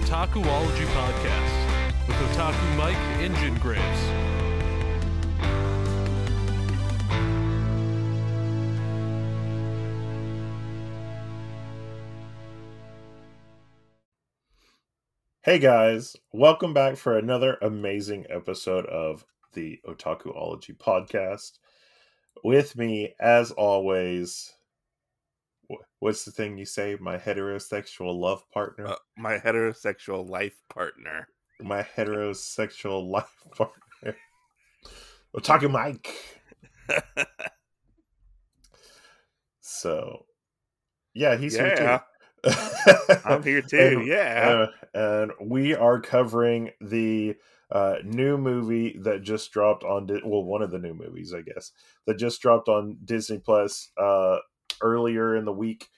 Otakuology podcast with Otaku Mike and Jin Graves. Hey guys, welcome back for another amazing episode of the Otakuology podcast. With me, as always, what's the thing you say? My heterosexual love partner? My heterosexual life partner. My heterosexual life partner. Otaku Mike. So, yeah, he's here too. I'm here too, and we are covering the new movie that just dropped on... one of the new movies, I guess, that just dropped on Disney Plus earlier in the week,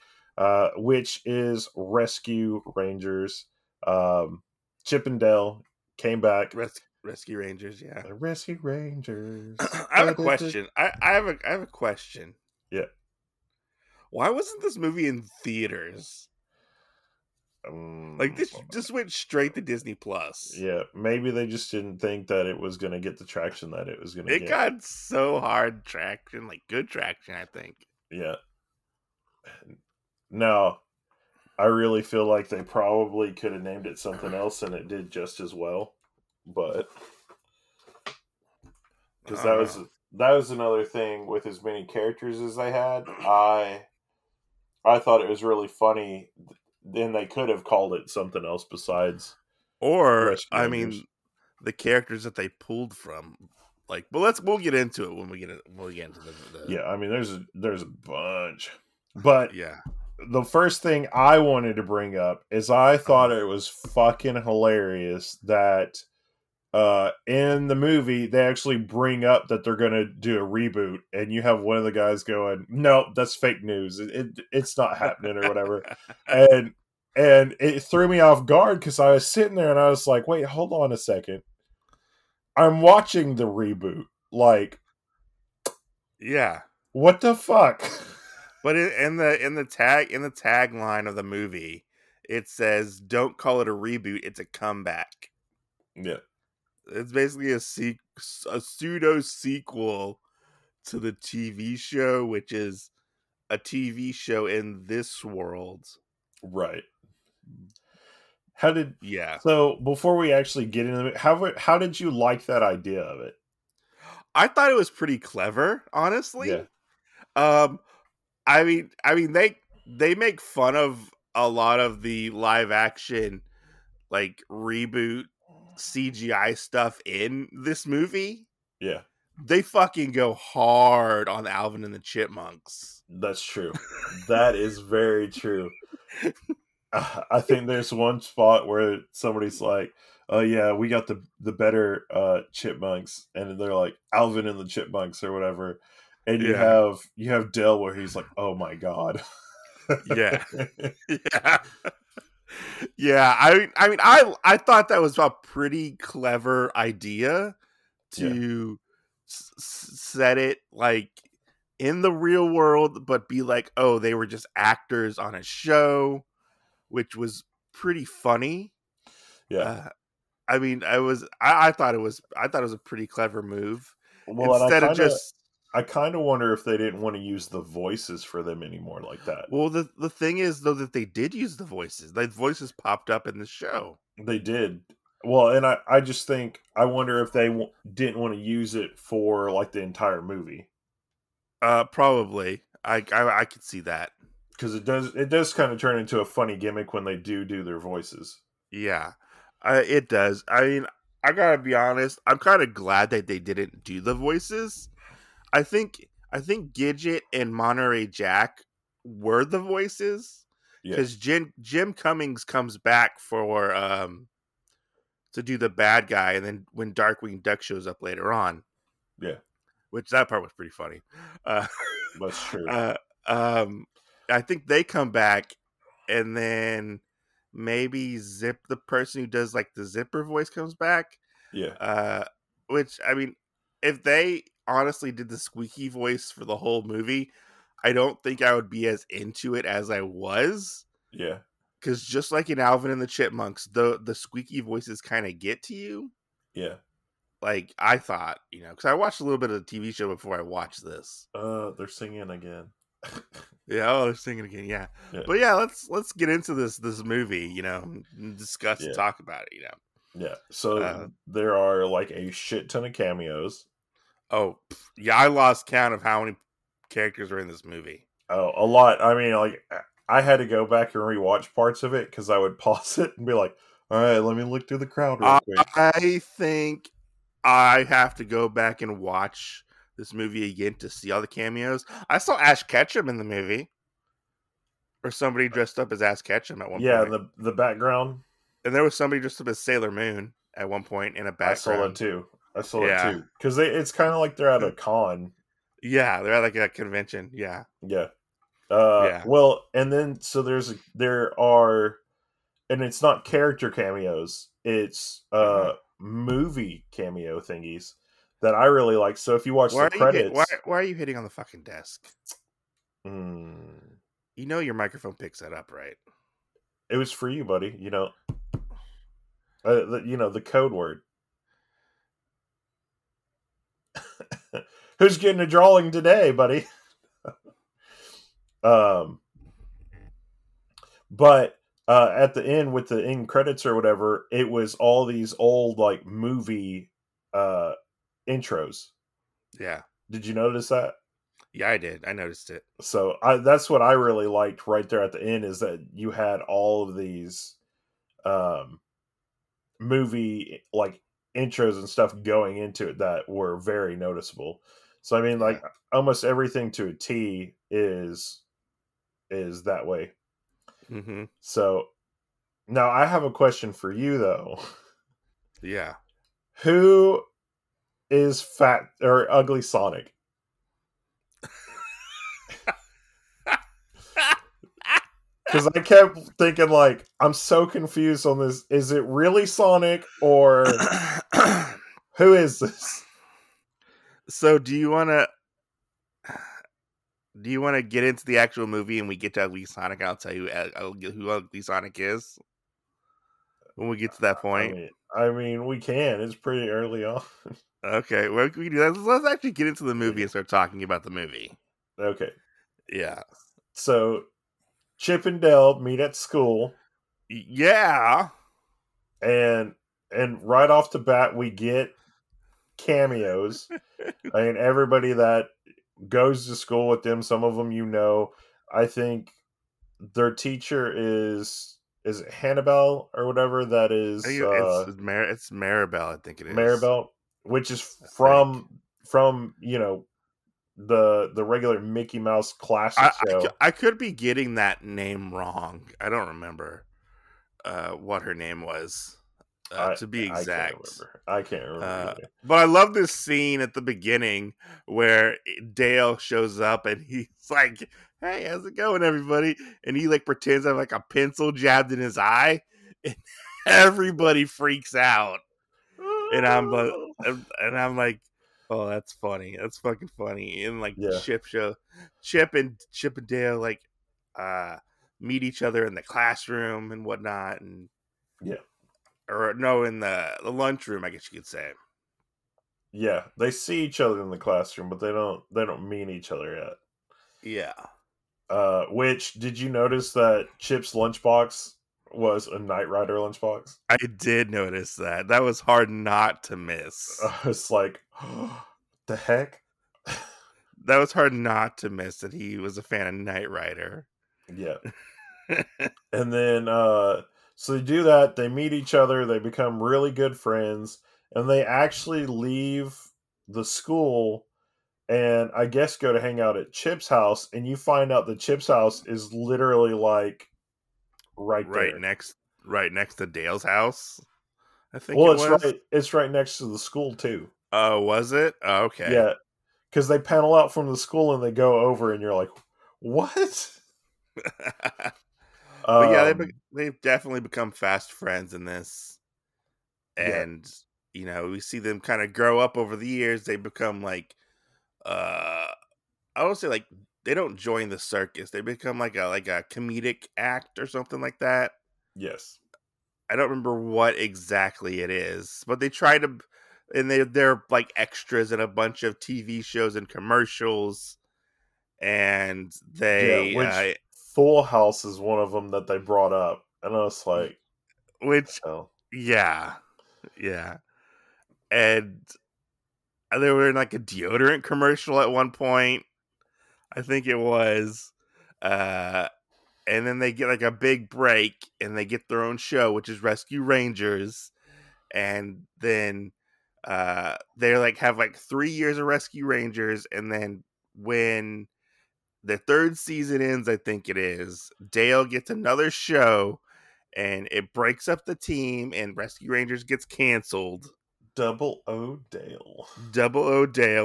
which is Rescue Rangers. Chip 'n' Dale came back. Rescue Rangers, yeah. The Rescue Rangers. I have a question. I have a question. Yeah. Why wasn't this movie in theaters? Like this just went straight to Disney Plus. Yeah, maybe they just didn't think that it was going to get the traction that it was going to get. It got so hard traction, like good traction, I think. Yeah. No, I really feel like they probably could have named it something else and it did just as well. But because that was another thing with as many characters as they had, I thought it was really funny. Then they could have called it something else besides, or I mean, the characters that they pulled from. Like, but we'll get into it when we get into the... Yeah, I mean, there's a bunch, but yeah, the first thing I wanted to bring up is I thought it was fucking hilarious that in the movie they actually bring up that they're gonna do a reboot, and you have one of the guys going, "No, that's fake news. It's not happening," or whatever, and it threw me off guard because I was sitting there and I was like, "Wait, hold on a second. I'm watching the reboot." Like, yeah, what the fuck? But in the tagline of the movie, it says, "Don't call it a reboot; it's a comeback." Yeah, it's basically a pseudo sequel to the TV show, which is a TV show in this world, right? So before we actually get into it, how did you like that idea of it? I thought it was pretty clever, honestly. Yeah. I mean they make fun of a lot of the live action, like, reboot CGI stuff in this movie. Yeah. They fucking go hard on Alvin and the Chipmunks. That's true. That is very true. I think there's one spot where somebody's like, "Oh yeah, we got the better Chipmunks," and they're like, "Alvin and the Chipmunks" or whatever, and you have Dale where he's like, "Oh my god." Yeah, yeah, yeah. I thought that was a pretty clever idea to set it like in the real world, but be like, "Oh, they were just actors on a show." Which was pretty funny. Yeah, I mean, I thought it was a pretty clever move. Well, I kind of wonder if they didn't want to use the voices for them anymore like that. Well, the thing is though that they did use the voices. The voices popped up in the show. They did. Well, and I just think I wonder if they didn't want to use it for like the entire movie. Probably. I could see that. Because it does kind of turn into a funny gimmick when they do their voices. Yeah, it does. I mean, I gotta be honest. I'm kind of glad that they didn't do the voices. I think Gidget and Monterey Jack were the voices, because Jim Cummings comes back for to do the bad guy, and then when Darkwing Duck shows up later on, yeah, which that part was pretty funny. That's true. I think they come back, and then maybe Zip, the person who does like the zipper voice, comes back. Yeah. Which, I mean, if they honestly did the squeaky voice for the whole movie, I don't think I would be as into it as I was. Yeah. Because just like in Alvin and the Chipmunks, the squeaky voices kind of get to you. Yeah. Like, I thought, you know, because I watched a little bit of the TV show before I watched this. They're singing again. Yeah, oh, they're singing again, yeah. But yeah, let's get into this movie, you know, and discuss and talk about it, you know. Yeah, so there are, like, a shit ton of cameos. Oh, yeah, I lost count of how many characters are in this movie. Oh, a lot. I mean, like... I had to go back and rewatch parts of it because I would pause it and be like, all right, let me look through the crowd real quick. I think I have to go back and watch this movie again to see all the cameos. I saw Ash Ketchum in the movie. Or somebody dressed up as Ash Ketchum at one point. Yeah, the background. And there was somebody dressed up as Sailor Moon at one point in a background. I saw that too. I saw it too. Because it's kind of like they're at a con. Yeah, they're at like a convention. Yeah. Yeah. Well, and then, so there are, and it's not character cameos, it's, movie cameo thingies that I really like. So if you watch the credits. Why are you hitting on the fucking desk? You know your microphone picks that up, right? It was for you, buddy. You know, the code word. Who's getting a drawing today, buddy? But at the end with the end credits or whatever, it was all these old like movie intros. Yeah. Did you notice that? Yeah, I did. I noticed it. So that's what I really liked right there at the end is that you had all of these movie like intros and stuff going into it that were very noticeable. So I mean like almost everything to a T is that way. Mm-hmm. So now I have a question for you though. Yeah. Who is fat or ugly Sonic? Because I kept thinking like, I'm so confused on this. Is it really Sonic or who is this? So do you want to get into the actual movie and we get to Ugly Sonic? I'll tell you who Ugly Sonic is when we get to that point. I mean, we can. It's pretty early on. Okay, well, we can do that. Let's actually get into the movie and start talking about the movie. Okay. Yeah. So, Chip and Dale meet at school. Yeah. And right off the bat, we get cameos. I mean, everybody that goes to school with them, some of them, you know. I think their teacher is it Hannibal or whatever that is. It's Maribel, I think it is. Maribel, which is from you know the regular Mickey Mouse classic show. I could be getting that name wrong. I don't remember what her name was. To be exact, I can't remember. But I love this scene at the beginning where Dale shows up and he's like, "Hey, how's it going, everybody?" And he like pretends to have like a pencil jabbed in his eye, and everybody freaks out. And I'm like, "Oh, that's funny. That's fucking funny." And like Chip and Dale like meet each other in the classroom and whatnot, and yeah. Or no, in the lunchroom, I guess you could say. Yeah, they see each other in the classroom, but they don't meet each other yet. Yeah. Which did you notice that Chip's lunchbox was a Knight Rider lunchbox? I did notice that. That was hard not to miss. I was like, oh, the heck? That was hard not to miss that he was a fan of Knight Rider. Yeah. And then so they do that, they meet each other, they become really good friends, and they actually leave the school and I guess go to hang out at Chip's house, and you find out that Chip's house is literally like right next to Dale's house. I think it's right next to the school too. Oh, was it? Oh, okay. Yeah. Cuz they panel out from the school and they go over and you're like, "What?" But yeah, they've definitely become fast friends in this. And, you know, we see them kind of grow up over the years. They become like, I would say like they don't join the circus. They become like a comedic act or something like that. Yes. I don't remember what exactly it is, but they try to, and they're like extras in a bunch of TV shows and commercials, and they which Full House is one of them that they brought up, and I was like, yeah, and they were in like a deodorant commercial at one point, I think it was, and then they get like a big break, and they get their own show, which is Rescue Rangers, and then they like have like 3 years of Rescue Rangers, and then when the third season ends, I think it is, Dale gets another show, and it breaks up the team, and Rescue Rangers gets canceled. Double O Dale,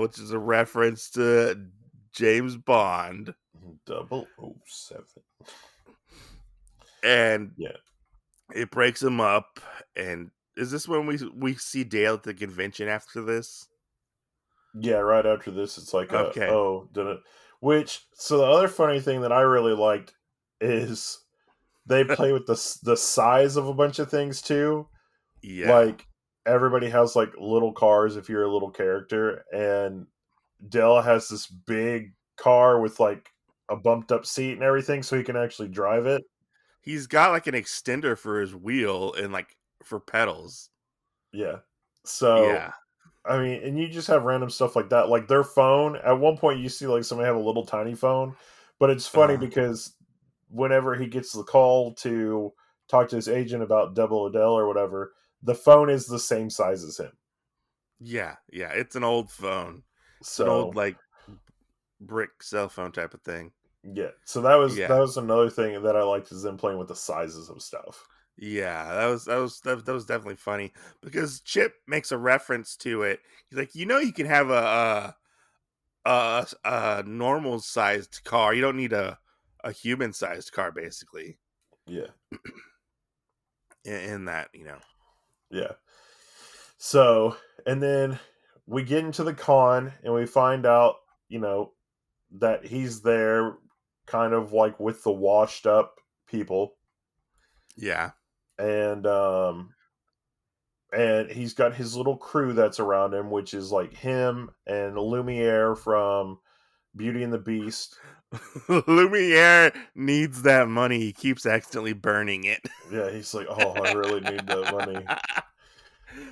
which is a reference to James Bond. 007. And yeah, it breaks them up. And is this when we see Dale at the convention after this? Yeah, right after this, it's like, okay. So the other funny thing that I really liked is they play with the size of a bunch of things too. Yeah. Like everybody has like little cars if you're a little character, and Dale has this big car with like a bumped up seat and everything, so he can actually drive it. He's got like an extender for his wheel and like for pedals. Yeah. So yeah. I mean, and you just have random stuff like that. Like their phone, at one point you see like somebody have a little tiny phone, but it's funny because whenever he gets the call to talk to his agent about Double Odell or whatever, the phone is the same size as him. Yeah. Yeah. It's an old phone. So an old like brick cell phone type of thing. Yeah. So that was another thing that I liked, is them playing with the sizes of stuff. Yeah, that was definitely funny because Chip makes a reference to it. He's like, you can have a normal sized car. You don't need a human sized car, basically. Yeah. In that, Yeah. So, and then we get into the con and we find out, that he's there kind of like with the washed up people. Yeah. And he's got his little crew that's around him, which is like him and Lumiere from Beauty and the Beast. Lumiere needs that money. He keeps accidentally burning it. Yeah, he's like, oh, I really need that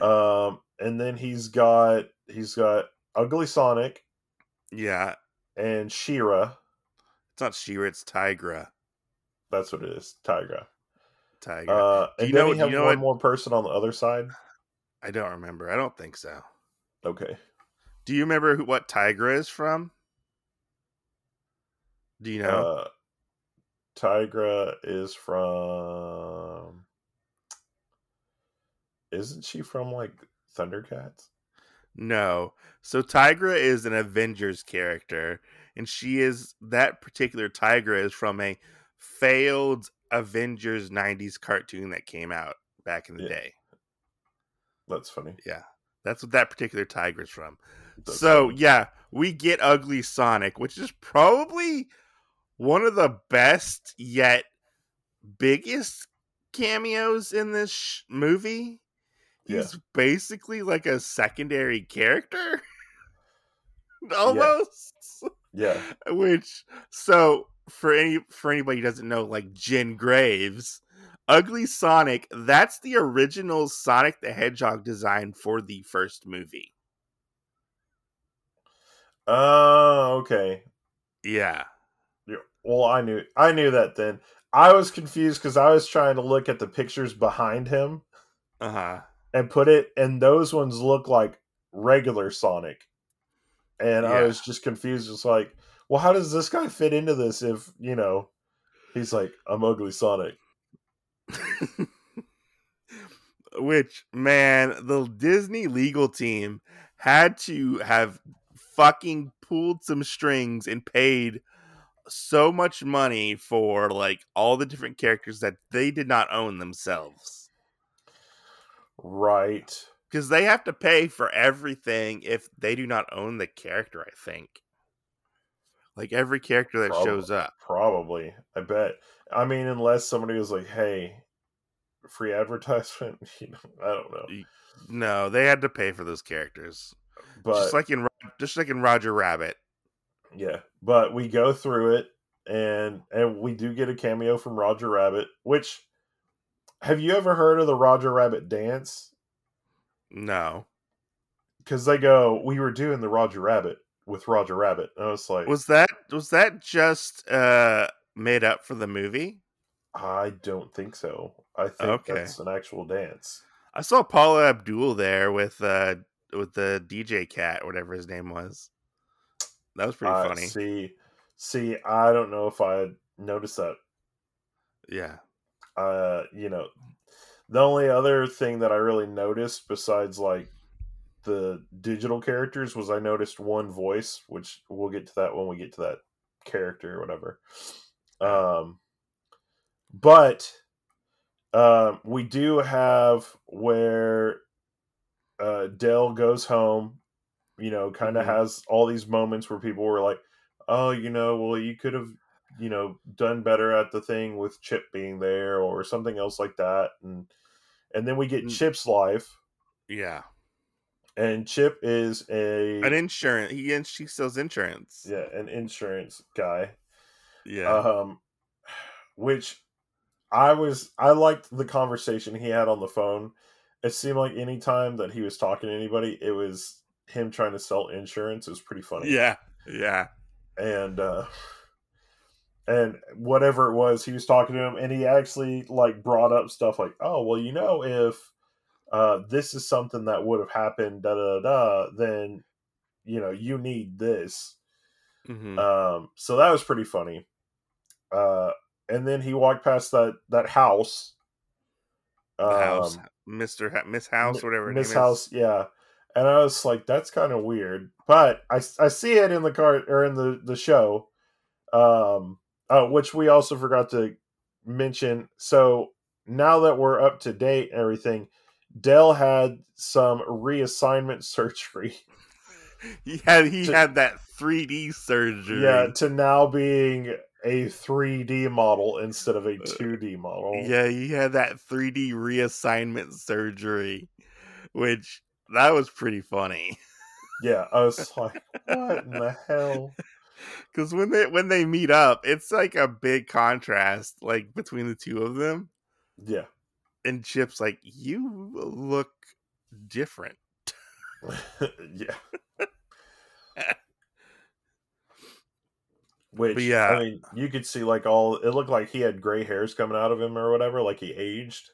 money. And then he's got Ugly Sonic. Yeah. And She-Ra. It's not She-Ra, it's Tigra. That's what it is, Tigra. And then we have one more person on the other side. I don't remember. I don't think so. Okay. Do you remember what Tigra is from? Do you know? Tigra is from... Isn't she from, like, Thundercats? No. So Tigra is an Avengers character, and that particular Tigra is from a failed Avengers 90s cartoon that came out back in the day. That's funny. Yeah. That's what that particular Tigra's from. That's so funny. Yeah, we get Ugly Sonic, which is probably one of the best yet biggest cameos in this movie. He's basically like a secondary character. Almost. Yeah. For anybody who doesn't know, like Jin Graves, Ugly Sonic, that's the original Sonic the Hedgehog design for the first movie. Oh, okay. Yeah. Well, I knew that then. I was confused because I was trying to look at the pictures behind him. And those ones look like regular Sonic. And I was just confused. It's like, well, how does this guy fit into this if, he's like, I'm Ugly Sonic. Which, man, the Disney legal team had to have fucking pulled some strings and paid so much money for, like, all the different characters that they did not own themselves. Right. Because they have to pay for everything if they do not own the character, I think. Like every character that shows up. Probably. I bet. I mean, unless somebody was like, hey, free advertisement. I don't know. No, they had to pay for those characters. But just like in Roger Rabbit. Yeah. But we go through it and we do get a cameo from Roger Rabbit, which have you ever heard of the Roger Rabbit dance? No. Because they go, we were doing the Roger Rabbit with Roger Rabbit. And I was like... Was that just made up for the movie? I don't think so. I think that's an actual dance. I saw Paula Abdul there with the DJ Cat, whatever his name was. That was pretty funny. See, I don't know if I noticed that. Yeah. You know, the only other thing that I really noticed besides like the digital characters was I noticed one voice, which we'll get to that when we get to that character or whatever. But we do have where Dale goes home, you know, kind of has all these moments where people were like, oh, you know, well, you could have, you know, done better at the thing with Chip being there or something else like that. And then we get Chip's life. Yeah. And Chip is an insurance. She sells insurance. Yeah, an insurance guy. Yeah. Which I liked the conversation he had on the phone. It seemed like any time that he was talking to anybody, it was him trying to sell insurance. It was pretty funny. Yeah. Yeah. And whatever it was, he was talking to him and he actually like brought up stuff like, oh, well, you know, if this is something that would have happened, then, you know, you need this. Mm-hmm. So that was pretty funny. And then he walked past that house. House. Miss House, whatever Miss House, yeah. And I was like, that's kind of weird. But I see it in the card or in the show. Which we also forgot to mention. So now that we're up to date and everything, Dale had some reassignment surgery. he had that 3D surgery. Yeah, to now being a 3D model instead of a 2D model. Yeah, he had that 3D reassignment surgery, which that was pretty funny. Yeah, I was like, what in the hell? Because when they meet up, it's like a big contrast, like between the two of them. Yeah, and Chip's like, you look different. Yeah. Which, yeah. I mean, you could see like it looked like he had gray hairs coming out of him or whatever, like he aged.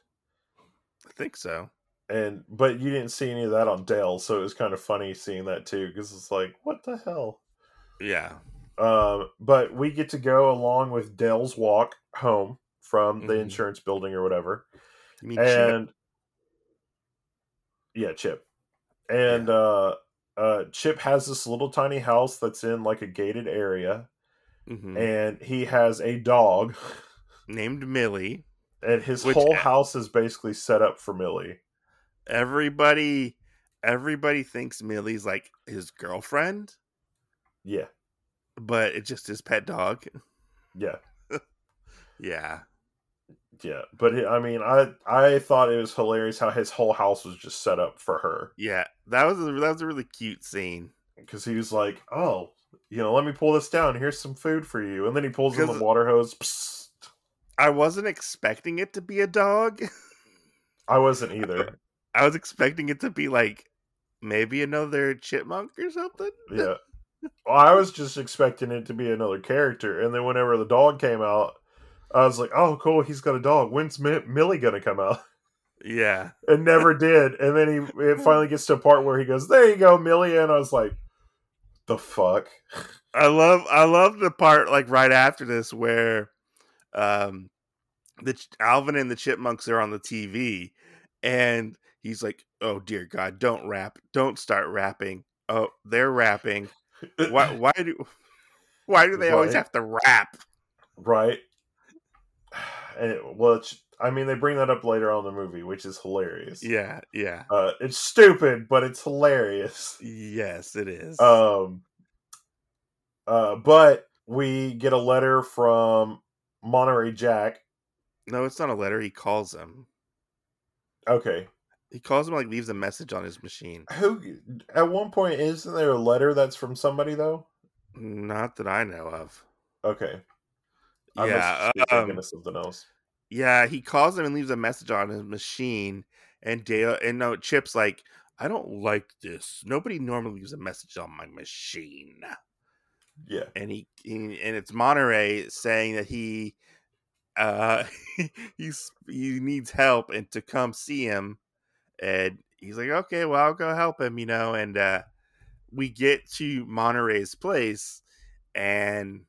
I think so. But you didn't see any of that on Dale, so it was kind of funny seeing that too, because it's like, what the hell? Yeah. But we get to go along with Dale's walk home from the insurance building or whatever. You mean Chip? Yeah, Chip. And yeah. Chip has this little tiny house that's in like a gated area. Mm-hmm. And he has a dog named Millie. And his whole house is basically set up for Millie. Everybody thinks Millie's like his girlfriend. Yeah. But it's just his pet dog. Yeah. Yeah. Yeah. But I mean, I thought it was hilarious how his whole house was just set up for her. Yeah. That was a really cute scene. Because he was like, oh, you know, let me pull this down. Here's some food for you. And then he pulls in the water hose. Psst. I wasn't expecting it to be a dog. I wasn't either. I was expecting it to be like maybe another chipmunk or something. Yeah. Well, I was just expecting it to be another character. And then whenever the dog came out, I was like, oh, cool. He's got a dog. When's Millie going to come out? Yeah. It never did. And then it finally gets to a part where he goes, there you go, Millie. And I was like, the fuck? I love the part like right after this where the Alvin and the Chipmunks are on the TV and he's like, oh dear God, don't rap. Don't start rapping. Oh, they're rapping. Why do they always have to rap? Right. And they bring that up later on in the movie, which is hilarious. Yeah, yeah. It's stupid, but it's hilarious. Yes, it is. But we get a letter from Monterey Jack. No, it's not a letter. He calls him. Okay. He calls him, like, leaves a message on his machine. Who, at one point, isn't there a letter that's from somebody, though? Not that I know of. Okay. I must be thinking of something else. Yeah, he calls him and leaves a message on his machine, and Chip's like, I don't like this. Nobody normally leaves a message on my machine. Yeah, and he it's Monterey saying that he needs help and to come see him, and he's like, okay, well, I'll go help him, and we get to Monterey's place, and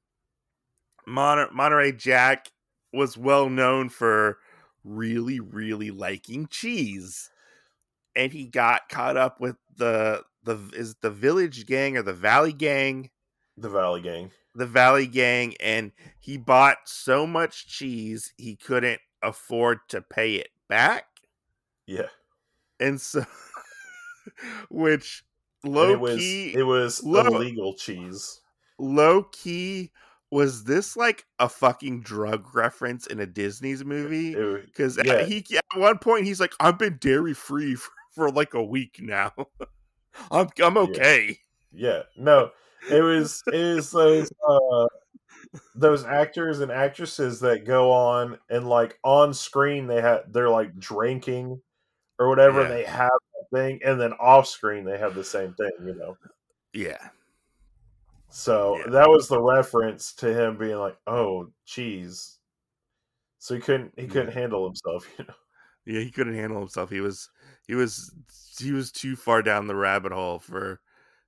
Monterey Jack was well known for really, really liking cheese. And he got caught up with the village gang or the Valley gang. The Valley gang. And he bought so much cheese, he couldn't afford to pay it back. Yeah. And so, which illegal cheese. Low key. Was this like a fucking drug reference in a Disney's movie? Because at one point he's like, I've been dairy free for like a week now. I'm okay. Yeah. No, it was those actors and actresses that go on and like on screen they're like drinking or whatever. Yeah. They have that thing, and then off screen they have the same thing. Yeah. So that was the reference to him being like, "Oh, cheese." So he couldn't handle himself, Yeah, he couldn't handle himself. He was too far down the rabbit hole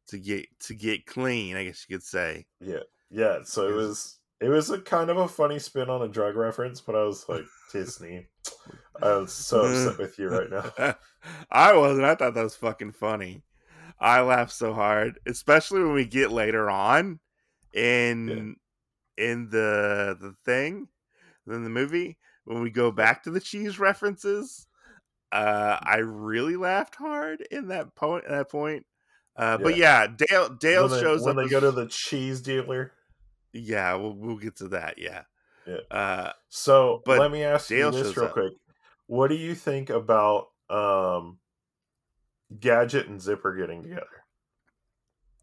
to get clean, I guess you could say. Yeah. So it was a kind of a funny spin on a drug reference, but I was like, Disney, I'm so upset with you right now. I wasn't. I thought that was fucking funny. I laugh so hard, especially when we get later on in the thing, in the movie, when we go back to the cheese references. I really laughed hard in that point. But Dale shows up when they go to the cheese dealer. Yeah, we'll get to that. Yeah. So, but let me ask Dale you this real quick: what do you think about Gadget and Zipper getting together?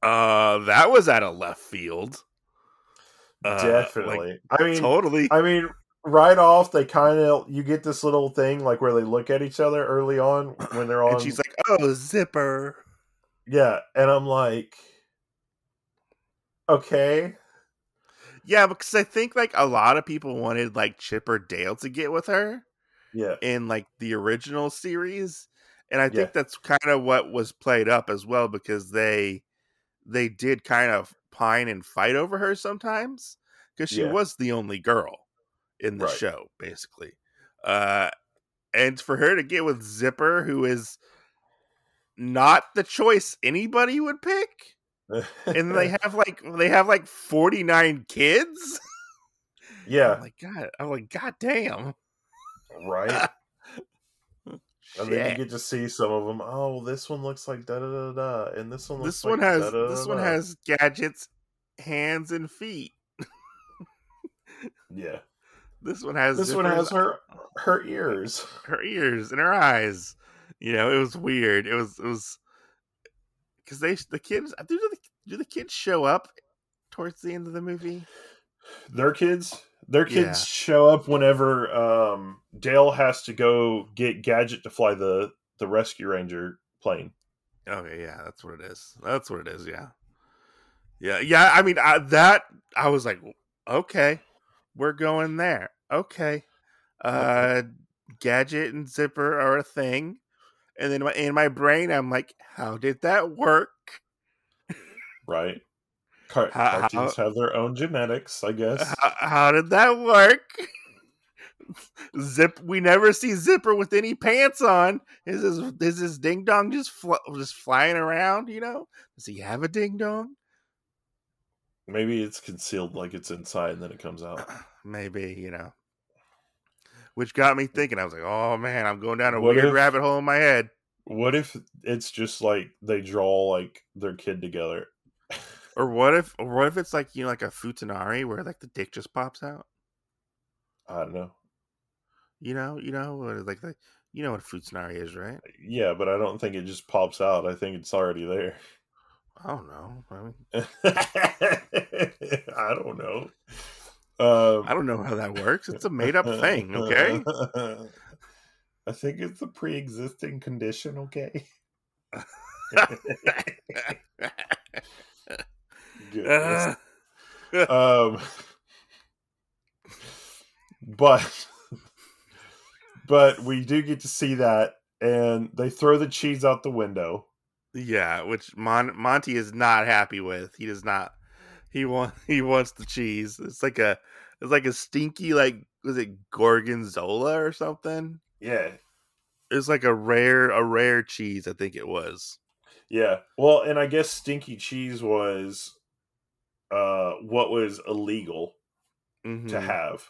That was out of left field. Definitely. Like, totally. I mean, right off, you get this little thing like where they look at each other early on when they're on. And she's like, "Oh, Zipper." Yeah, and I'm like, okay. Yeah, because I think like a lot of people wanted like Chip or Dale to get with her. Yeah. In like the original series. And I think that's kind of what was played up as well, because they did kind of pine and fight over her sometimes, because she was the only girl in the show, basically. And for her to get with Zipper, who is not the choice anybody would pick, and they have like 49 kids. Yeah. I'm like, God damn. Right. And then you get to see some of them. Oh, well, this one looks like da da da da, and this one has gadgets, hands, and feet. Yeah, this one has her ears, and her eyes. It was weird. It was because the kids do the kids show up towards the end of the movie? Their kids show up whenever Dale has to go get Gadget to fly the Rescue Ranger plane. Okay, yeah, that's what it is. Yeah. I mean, I was like, okay, we're going there. Okay, Gadget and Zipper are a thing, and then in my brain, I'm like, how did that work? Right. Cartoons have their own genetics, I guess. How did that work? We never see Zipper with any pants on. Is this ding dong just flying around? Does he have a ding dong? Maybe it's concealed, like it's inside, and then it comes out. Maybe Which got me thinking. I was like, oh man, I'm going down a weird rabbit hole in my head. What if it's just like they draw like their kid together? Or what if it's like, you know, like a futanari where like the dick just pops out? I don't know. You know what a futanari is, right? Yeah, but I don't think it just pops out. I think it's already there. I don't know. I don't know. I don't know how that works. It's a made-up thing, okay? I think it's a pre-existing condition, okay? But we do get to see that, and they throw the cheese out the window. Yeah, which Monty is not happy with. He does not. He wants the cheese. It's like a stinky, like, was it gorgonzola or something? Yeah, it's like a rare cheese. I think it was. Yeah, well, and I guess stinky cheese was what was illegal to have.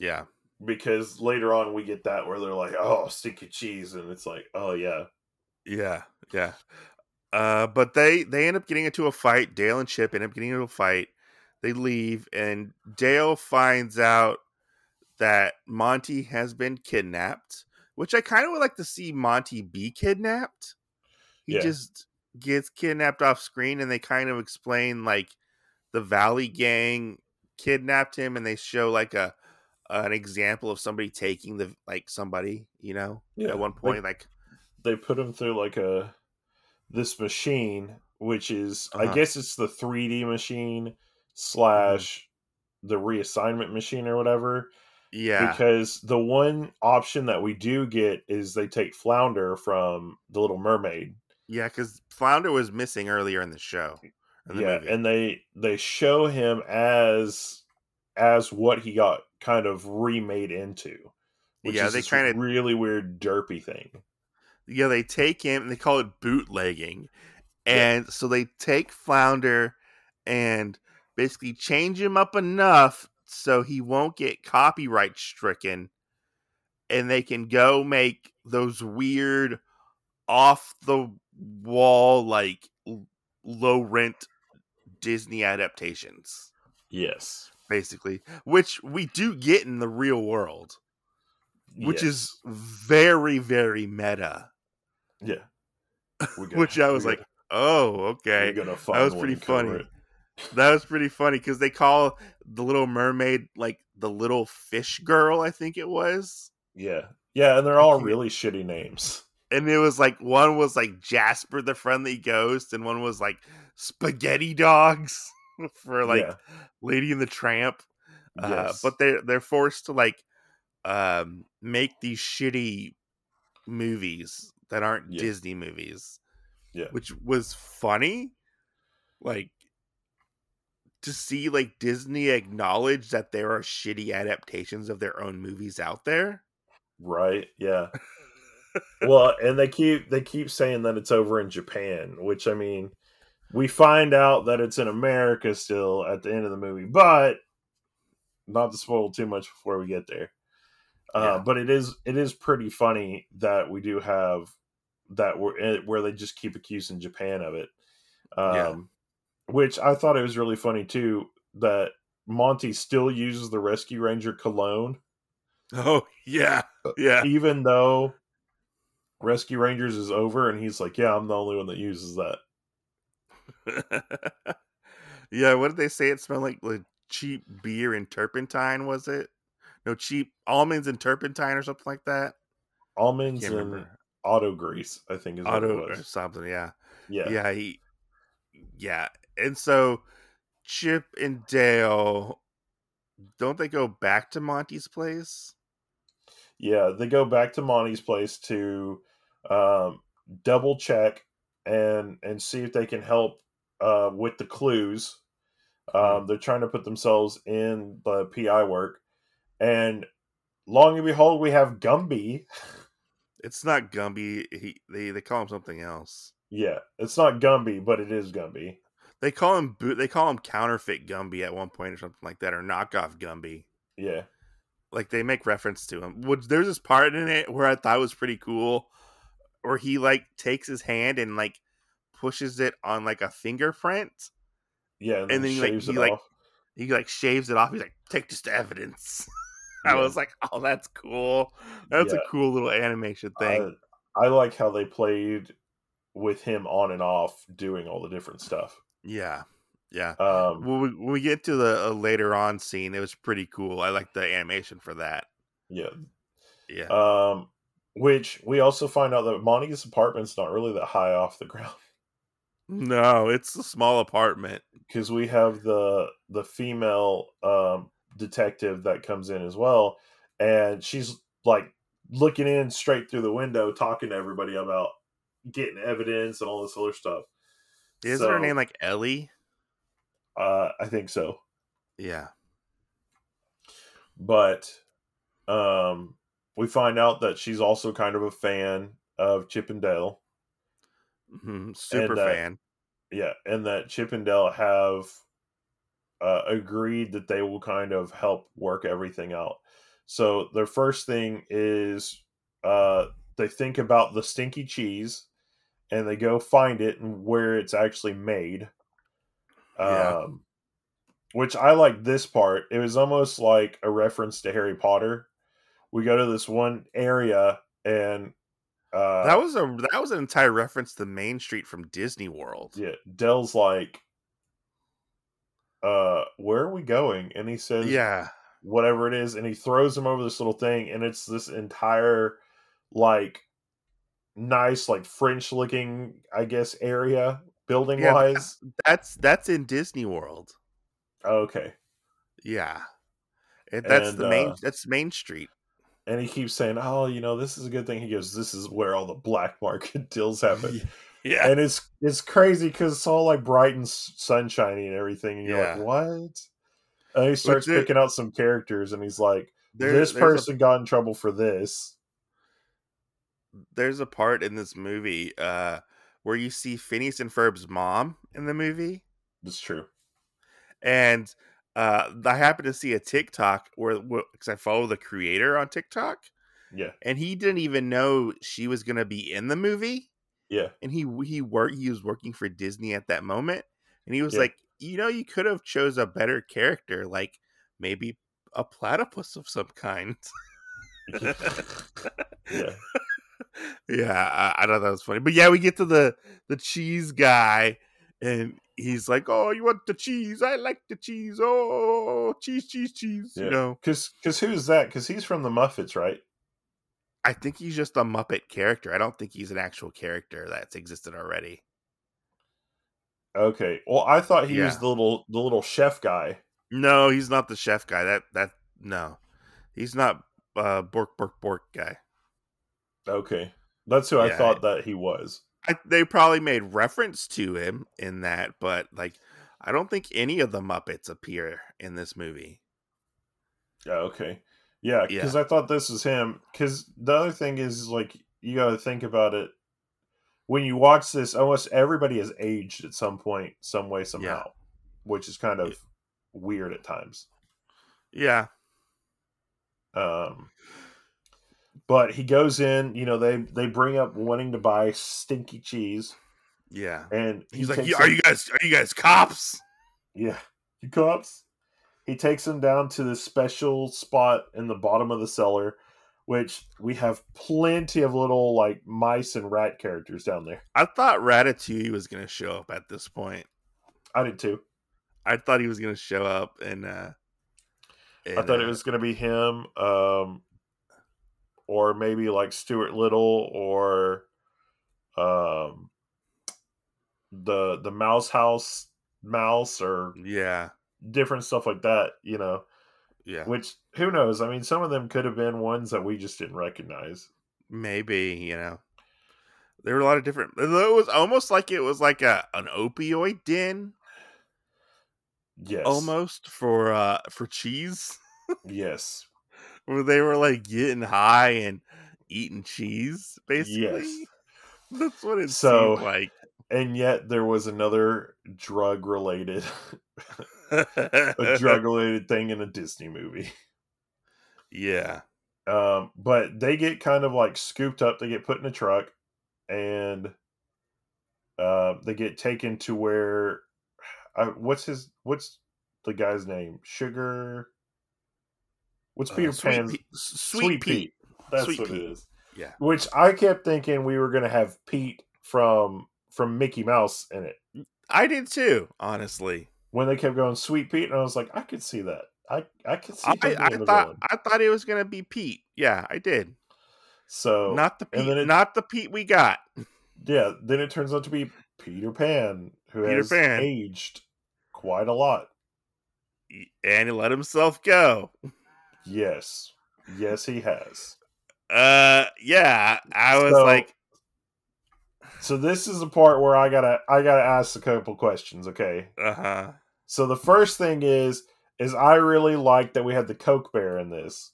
Yeah, because later on we get that where they're like, "Oh, stinky cheese," and it's like, "Oh yeah." Yeah, yeah. But they end up getting into a fight. Dale and Chip end up getting into a fight. They leave, and Dale finds out that Monty has been kidnapped, which I kind of would like to see Monty be kidnapped. He just gets kidnapped off screen, and they kind of explain, like, the Valley Gang kidnapped him, and they show, like, an example of somebody taking somebody, you know? Yeah. At one point, they put him through this machine, which is I guess it's the 3D machine / the reassignment machine or whatever. Yeah, because the one option that we do get is they take Flounder from The Little Mermaid. Yeah, because Flounder was missing earlier in the show. Movie. And they show him as what he got kind of remade into, which is they kind of really weird derpy thing. Yeah, they take him, and they call it bootlegging. And so they take Flounder and basically change him up enough so he won't get copyright stricken. And they can go make those weird, off-the-wall, like, low-rent Disney adaptations. Yes. Basically. Which we do get in the real world. Which is very, very meta. Yeah. Which I was like, oh, okay. That was pretty funny. That was pretty funny because they call the Little Mermaid like the little fish girl, I think it was. Yeah. Yeah, and they're all really shitty names. And it was like one was like Jasper the Friendly Ghost, and one was like Spaghetti Dogs for like Lady and the Tramp. Yes. But they're forced to like make these shitty movies that aren't Disney movies. Yeah. Which was funny. Like to see like Disney acknowledge that there are shitty adaptations of their own movies out there. Right. Yeah. Well, and they keep saying that it's over in Japan, which I mean, we find out that it's in America still at the end of the movie, but not to spoil too much before we get there. But it is pretty funny that we do have that where they just keep accusing Japan of it. Which I thought it was really funny too, that Monty still uses the Rescue Ranger cologne. Oh yeah. Yeah. Even though Rescue Rangers is over and he's like, yeah, I'm the only one that uses that. Yeah. What did they say? It smelled like cheap beer and turpentine. Was it? No, cheap almonds and turpentine or something like that. Almonds and auto grease, I think is what it was. Or something, yeah. Yeah. Yeah, and so Chip and Dale, don't they go back to Monty's place? Yeah, they go back to Monty's place to double check and see if they can help with the clues. They're trying to put themselves in the PI work. And long and behold, we have Gumby. It's not Gumby. They call him something else. Yeah, it's not Gumby, but it is Gumby. They call him counterfeit Gumby at one point or something like that, or knockoff Gumby. Yeah, like they make reference to him. There's this part in it where I thought was pretty cool, where he like takes his hand and like pushes it on like a fingerprint, Yeah, and then he shaves it off. He's like, take this to evidence. I was like, oh, that's cool. That's a cool little animation thing. I like how they played with him on and off doing all the different stuff. Yeah. Yeah. When we get to the later on scene, it was pretty cool. I like the animation for that. Yeah. Yeah. Which we also find out that Monty's apartment's not really that high off the ground. No, it's a small apartment. Because we have the female detective that comes in as well. And she's like looking in straight through the window, talking to everybody about getting evidence and all this other stuff. Isn't her name like Ellie? I think so. Yeah. But we find out that she's also kind of a fan of Chip 'n' Dale. Mm-hmm. Super fan. Yeah. And that Chip 'n' Dale have agreed that they will kind of help work everything out. So their first thing is they think about the stinky cheese and they go find it and where it's actually made. Yeah. Which I like this part. It was almost like a reference to Harry Potter. We go to this one area and that was an entire reference to Main Street from Disney World. Yeah, Dell's like, where are we going? And he says, yeah, whatever it is, and he throws him over this little thing, and it's this entire like nice like French looking, I guess, area. Building wise, that's in Disney World. Okay, yeah, that's Main Street. And he keeps saying, "Oh, you know, this is a good thing." He goes, "This is where all the black market deals happen." Yeah, and it's crazy because it's all like bright and sunshiny and everything. And you're like, "What?" And he starts picking out some characters, and he's like, "This person got in trouble for this." There's a part in this movie where you see Phineas and Ferb's mom in the movie. That's true. And I happened to see a TikTok because I follow the creator on TikTok. Yeah. And he didn't even know she was going to be in the movie. Yeah. And he was working for Disney at that moment. And he was like, you know, you could have chose a better character, like maybe a platypus of some kind. Yeah. Yeah, I thought that was funny. But yeah, we get to the cheese guy, and he's like, oh, you want the cheese? I like the cheese. Oh, cheese, cheese, cheese. Yeah. You know, because who's that? Because he's from the Muppets, right? I think he's just a Muppet character. I don't think he's an actual character that's existed already. Okay. Well, I thought he was the little chef guy. No, he's not the chef guy. No, he's not Bork guy. Okay, that's who I thought that he was. They probably made reference to him in that, but like, I don't think any of the Muppets appear in this movie. Okay, yeah, because I thought this was him. Because the other thing is, like, you got to think about it. When you watch this, almost everybody has aged at some point, some way, somehow, which is kind of weird at times. Yeah. But he goes in, you know, they bring up wanting to buy stinky cheese. Yeah. And he's like, are you guys cops? Yeah. You cops? He takes them down to this special spot in the bottom of the cellar, which we have plenty of little like mice and rat characters down there. I thought Ratatouille was going to show up at this point. I did too. I thought he was going to show up and I thought it was going to be him. Or maybe like Stuart Little or the Mouse House mouse or different stuff like that, you know. Yeah. Which, who knows? I mean, some of them could have been ones that we just didn't recognize. Maybe, you know. There were a lot of different... It was almost like it was like an opioid den. Yes. Almost for cheese. Yes. Where they were like getting high and eating cheese, basically. Yes. That's what it seemed like. And yet there was another drug related thing in a Disney movie. Yeah. But they get kind of like scooped up, they get put in a truck, and they get taken to where What's the guy's name? Sugar. What's Peter Pan's? Sweet Pete. That's Sweet Pete. It is. Yeah. Which I kept thinking we were gonna have Pete from Mickey Mouse in it. I did too, honestly. When they kept going Sweet Pete, and I was like, I could see that. I thought it was gonna be Pete. Yeah, I did. So not the Pete we got. Yeah, then it turns out to be Peter Pan, who has aged quite a lot, and he let himself go. Yes, he has. So this is the part where I gotta ask a couple questions. Okay. So the first thing is I really like that we had the Coke Bear in this.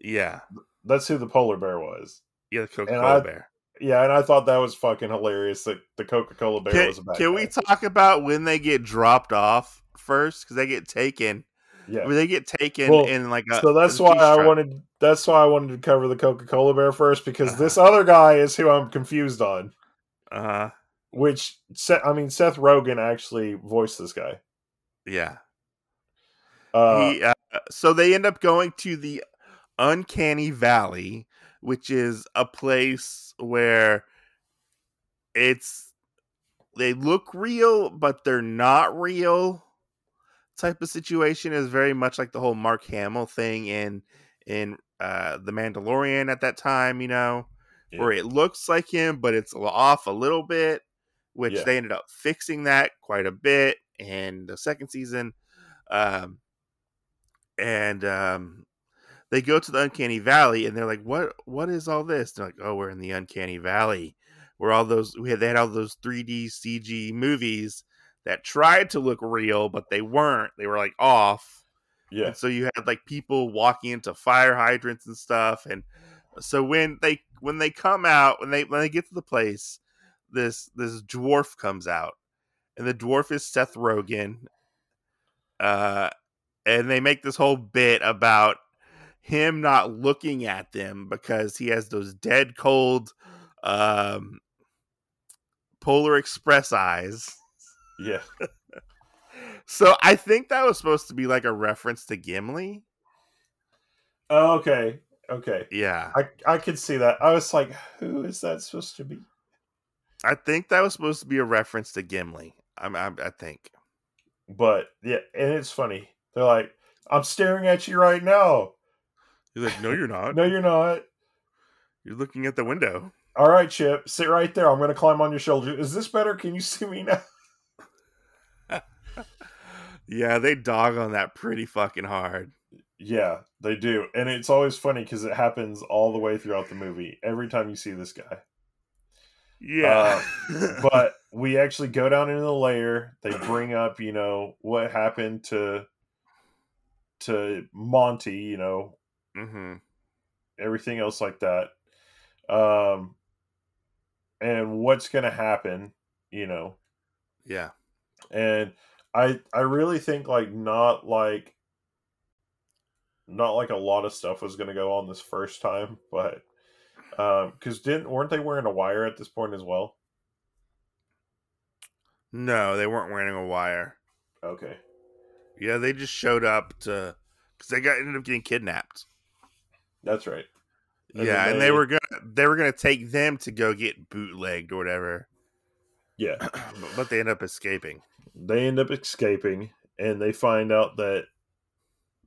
Yeah. That's who the polar bear was. Yeah, the Coca-Cola bear. Yeah, and I thought that was fucking hilarious that the Coca-Cola bear was a bad guy. Can we talk about when they get dropped off first? Because they get taken. Yeah. I mean, they get taken in like a... So that's why I wanted to cover the Coca-Cola bear first, because this other guy is who I'm confused on. Uh-huh. Which, Seth Rogen actually voiced this guy. Yeah. So they end up going to the Uncanny Valley, which is a place where they look real, but they're not real type of situation. Is very much like the whole Mark Hamill thing in The Mandalorian at that time, where it looks like him, but it's off a little bit, which they ended up fixing that quite a bit in the second season. They go to the Uncanny Valley and they're like, what is all this? They're like, oh, we're in the Uncanny Valley where they had all those 3D CG movies that tried to look real, but they weren't. They were like off. Yeah. And so you had like people walking into fire hydrants and stuff. And so when they come out, when they get to the place, this dwarf comes out, and the dwarf is Seth Rogen. And they make this whole bit about him not looking at them because he has those dead cold Polar Express eyes. Yeah. So I think that was supposed to be like a reference to Gimli. Oh, okay. Yeah. I could see that. I was like, who is that supposed to be? I think that was supposed to be a reference to Gimli. I think. But yeah, and it's funny. They're like, I'm staring at you right now. He's like, no, you're not. No, you're not. You're looking at the window. All right, Chip, sit right there. I'm going to climb on your shoulder. Is this better? Can you see me now? Yeah, they dog on that pretty fucking hard. Yeah, they do. And it's always funny because it happens all the way throughout the movie. Every time you see this guy. Yeah. But we actually go down into the lair. They bring up, what happened to Monty, Mm-hmm. Everything else like that, and what's gonna happen, yeah. And I really think like not like a lot of stuff was gonna go on this first time, but because weren't they wearing a wire at this point as well? No, they weren't wearing a wire. Okay. Yeah, they just showed up to because they ended up getting kidnapped. That's right. And they were gonna take them to go get bootlegged or whatever. Yeah, but they end up escaping. And they find out that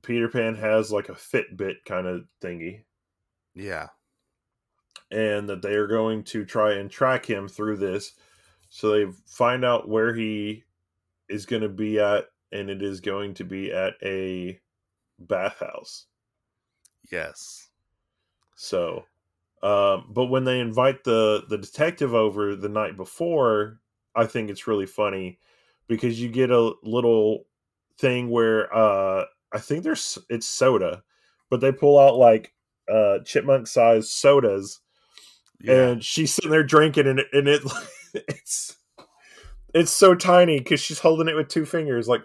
Peter Pan has like a Fitbit kind of thingy. Yeah, and that they are going to try and track him through this. So they find out where he is going to be at, and it is going to be at a bathhouse. Yes. So, but when they invite the detective over the night before, I think it's really funny because you get a little thing where I think it's soda, but they pull out like chipmunk-sized sodas, and she's sitting there drinking, and it it's so tiny because she's holding it with two fingers, like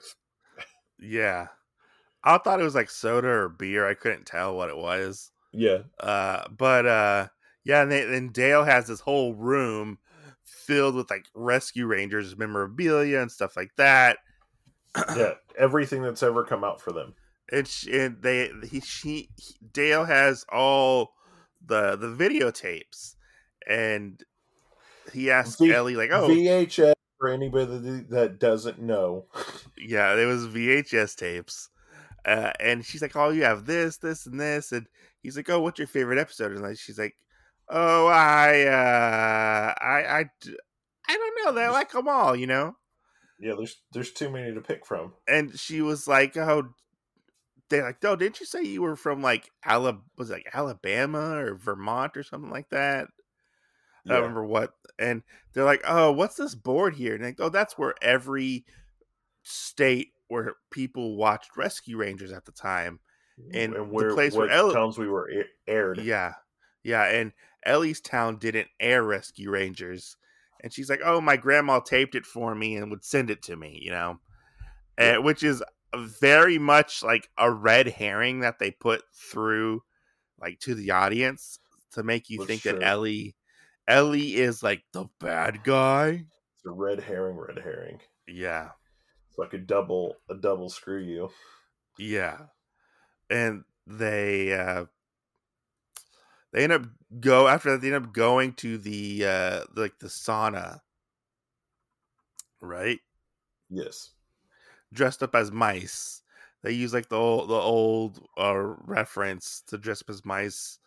yeah. I thought it was like soda or beer. I couldn't tell what it was. Yeah. And then Dale has this whole room filled with like Rescue Rangers memorabilia and stuff like that. Yeah, everything that's ever come out for them. And they Dale has all the videotapes, and he asks Ellie like, "Oh, VHS for anybody that doesn't know." Yeah, it was VHS tapes, and she's like, "Oh, you have this, this, and this," and he's like, "Oh, what's your favorite episode?" And like, she's like, "Oh, I don't know. They like them all, you know." Yeah, there's too many to pick from. And she was like, "Oh." They're like, "Oh, didn't you say you were from like Alabama or Vermont or something like that?" Yeah. I don't remember what. And they're like, "Oh, what's this board here?" And like, "Oh, that's where every state where people watched Rescue Rangers at the time, and where, the place where towns we were aired." Yeah, yeah. And Ellie's town didn't air Rescue Rangers, and she's like, "Oh, my grandma taped it for me and would send it to me," you know, yeah. Which is very much like a red herring that they put through like to the audience to make you think that Ellie is like the bad guy. It's a red herring. Yeah. It's like a double screw you. Yeah. And they end up going to the the sauna. Right? Yes. Dressed up as mice. They use like the old reference to dress up as mice,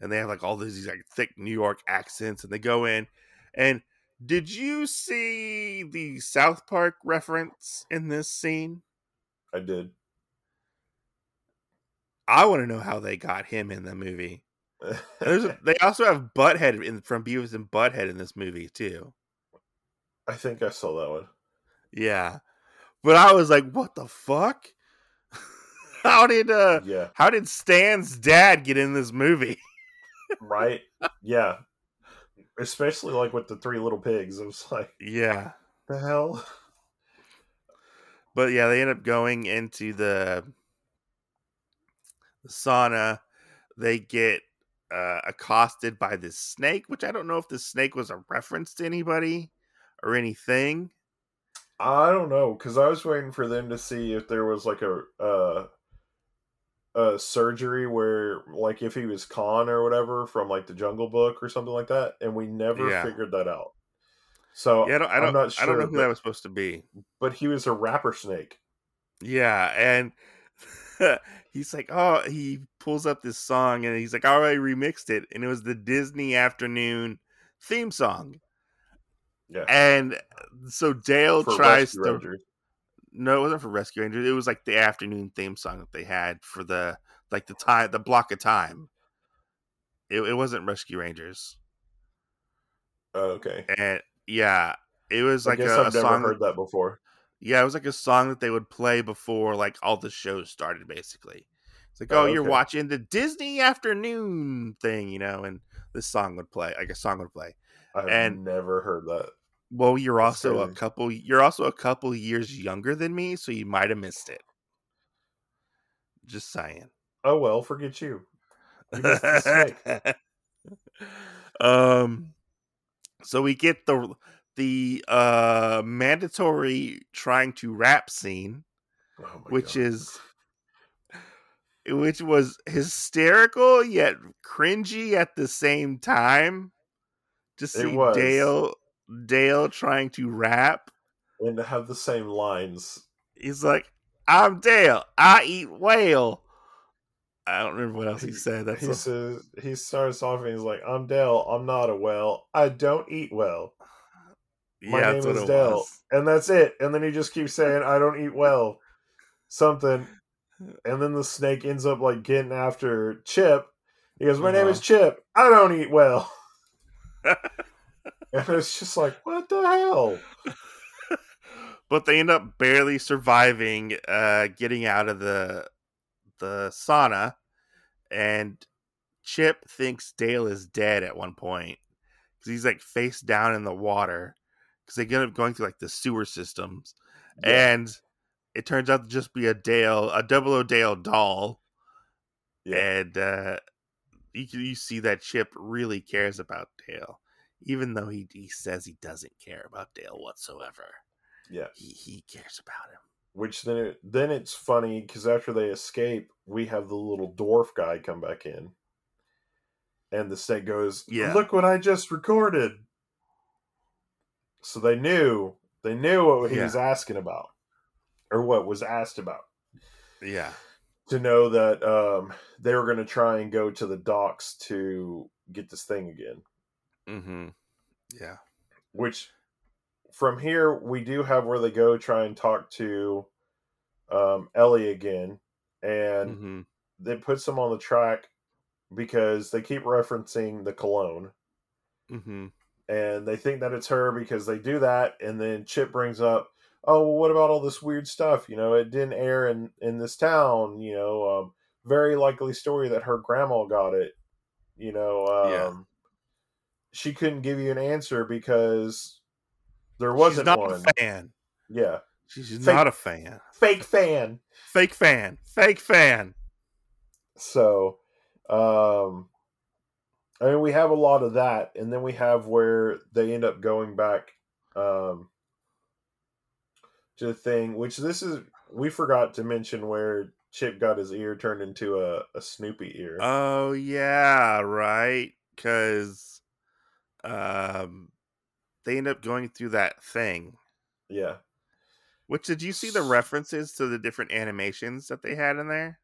and they have like all these like thick New York accents, and they go in. And did you see the South Park reference in this scene? I did. I want to know how they got him in the movie. They also have Butthead from Beavis and Butthead in this movie too. I think I saw that one. Yeah. But I was like, what the fuck? How did Stan's dad get in this movie? Right? Yeah. Especially like with the three little pigs. I was like, yeah. The hell? But yeah, they end up going into the sauna. They get accosted by this snake, which I don't know if the snake was a reference to anybody or anything. I don't know, because I was waiting for them to see if there was like a surgery where like if he was Khan or whatever from like the Jungle Book or something like that, and we never figured that out. So yeah, I'm not sure. I don't know who that was supposed to be, but he was a rapper snake. Yeah, and he's like, oh, he pulls up this song and he's like, I already remixed it, and it was the Disney afternoon theme song. Yeah. And so Dale tries to Rangers. No, it wasn't for Rescue Rangers. It was like the afternoon theme song that they had for the like the time, the block of time. It wasn't Rescue Rangers. Oh, okay. And yeah, it was like I've never song heard that before. Yeah, it was like a song that they would play before like all the shows started basically. It's like, you're watching the Disney afternoon thing, you know, and this song would play. Like a song would play. I've never heard that. Well, you're also a couple years younger than me, so you might have missed it. Just saying. Oh well, forget you. You missed the snake. So we get the mandatory trying to rap scene, which was hysterical yet cringy at the same time. To see Dale trying to rap and to have the same lines. He's like, "I'm Dale. I eat whale." I don't remember what else he said. He starts off and he's like, "I'm Dale. I'm not a whale. I don't eat whale. My name is Dale," and that's it. And then he just keeps saying, "I don't eat whale," something, and then the snake ends up like getting after Chip. He goes, "My name is Chip. I don't eat whale." And it's just like, what the hell? But they end up barely surviving getting out of the sauna, and Chip thinks Dale is dead at one point because he's like face down in the water because they end up going through like the sewer systems, and it turns out to just be a Double O Dale doll, and you see that Chip really cares about Dale, even though he says he doesn't care about Dale whatsoever. Yeah, he cares about him. Which then it's funny because after they escape, we have the little dwarf guy come back in. And the snake goes, yeah, look what I just recorded. So they knew what he was asking about, or what was asked about. Yeah. To know that they were going to try and go to the docks to get this thing again. Mm-hmm. Yeah. Which, from here, we do have where they go try and talk to Ellie again. And it puts them on the track because they keep referencing the cologne. Mm-hmm. And they think that it's her because they do that. And then Chip brings up, oh, well, what about all this weird stuff? You know, it didn't air in this town. You know, very likely story that her grandma got it. You know, she couldn't give you an answer because there wasn't one. She's not a fan. Yeah. She's not a fan. Fake fan. Fake fan. Fake fan. So, I mean, we have a lot of that, and then we have where they end up going back to the thing, which this is, we forgot to mention where Chip got his ear turned into a Snoopy ear. Oh, yeah, right? Because they end up going through that thing. Yeah. Which, did you see the references to the different animations that they had in there?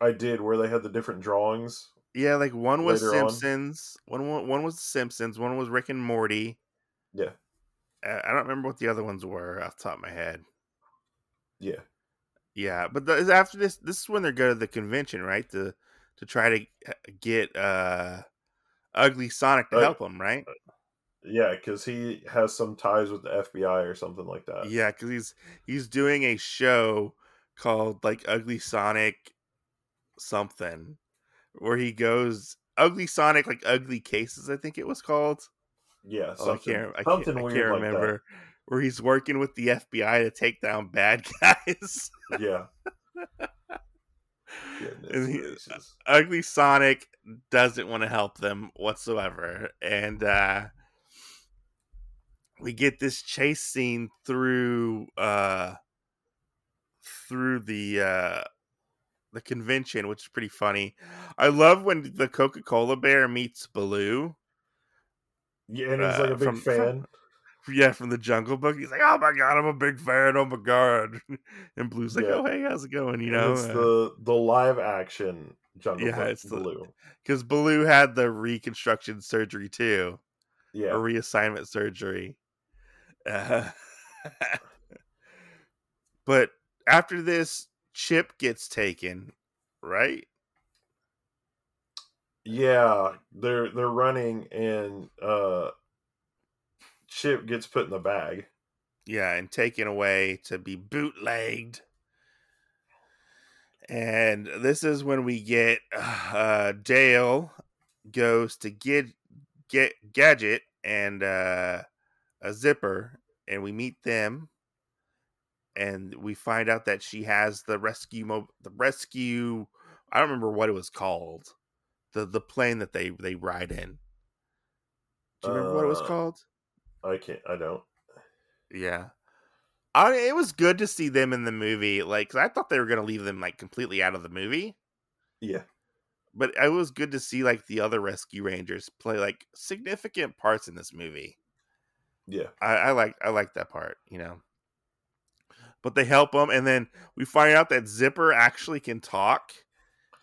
I did, where they had the different drawings. Yeah, like one was Simpsons, one was Simpsons, one was Rick and Morty. Yeah. I don't remember what the other ones were off the top of my head. Yeah. Yeah, but after this is when they go to the convention, right? To try to get Ugly Sonic to help him, right? Yeah, because he has some ties with the FBI or something like that. Yeah, because he's doing a show called, like, Ugly Sonic something, where he goes Ugly Sonic, like Ugly Cases, I think it was called. Yeah, I can't remember. Like, where he's working with the FBI to take down bad guys. Yeah. And Ugly Sonic doesn't want to help them whatsoever, and we get this chase scene through the convention, which is pretty funny. I love when the Coca-Cola bear meets Baloo. Yeah, and he's like a big fan. From the Jungle Book. He's like, oh my God, I'm a big fan. Oh my God. And Baloo's like, oh, hey, how's it going? You know, it's the live action Jungle Book. It's Baloo. Because Baloo had the reconstruction surgery too. Yeah. A reassignment surgery. But after this, Chip gets taken, right? Yeah, they're running, and Chip gets put in the bag. Yeah, and taken away to be bootlegged. And this is when we get Dale goes to get Gadget and a Zipper, and we meet them. And we find out that she has the rescue. I don't remember what it was called. The plane that they ride in. Do you remember what it was called? I don't. Yeah, it was good to see them in the movie. Like, 'cause I thought they were gonna leave them like completely out of the movie. Yeah, but it was good to see like the other Rescue Rangers play like significant parts in this movie. Yeah, I like that part. You know. But they help him, and then we find out that Zipper actually can talk,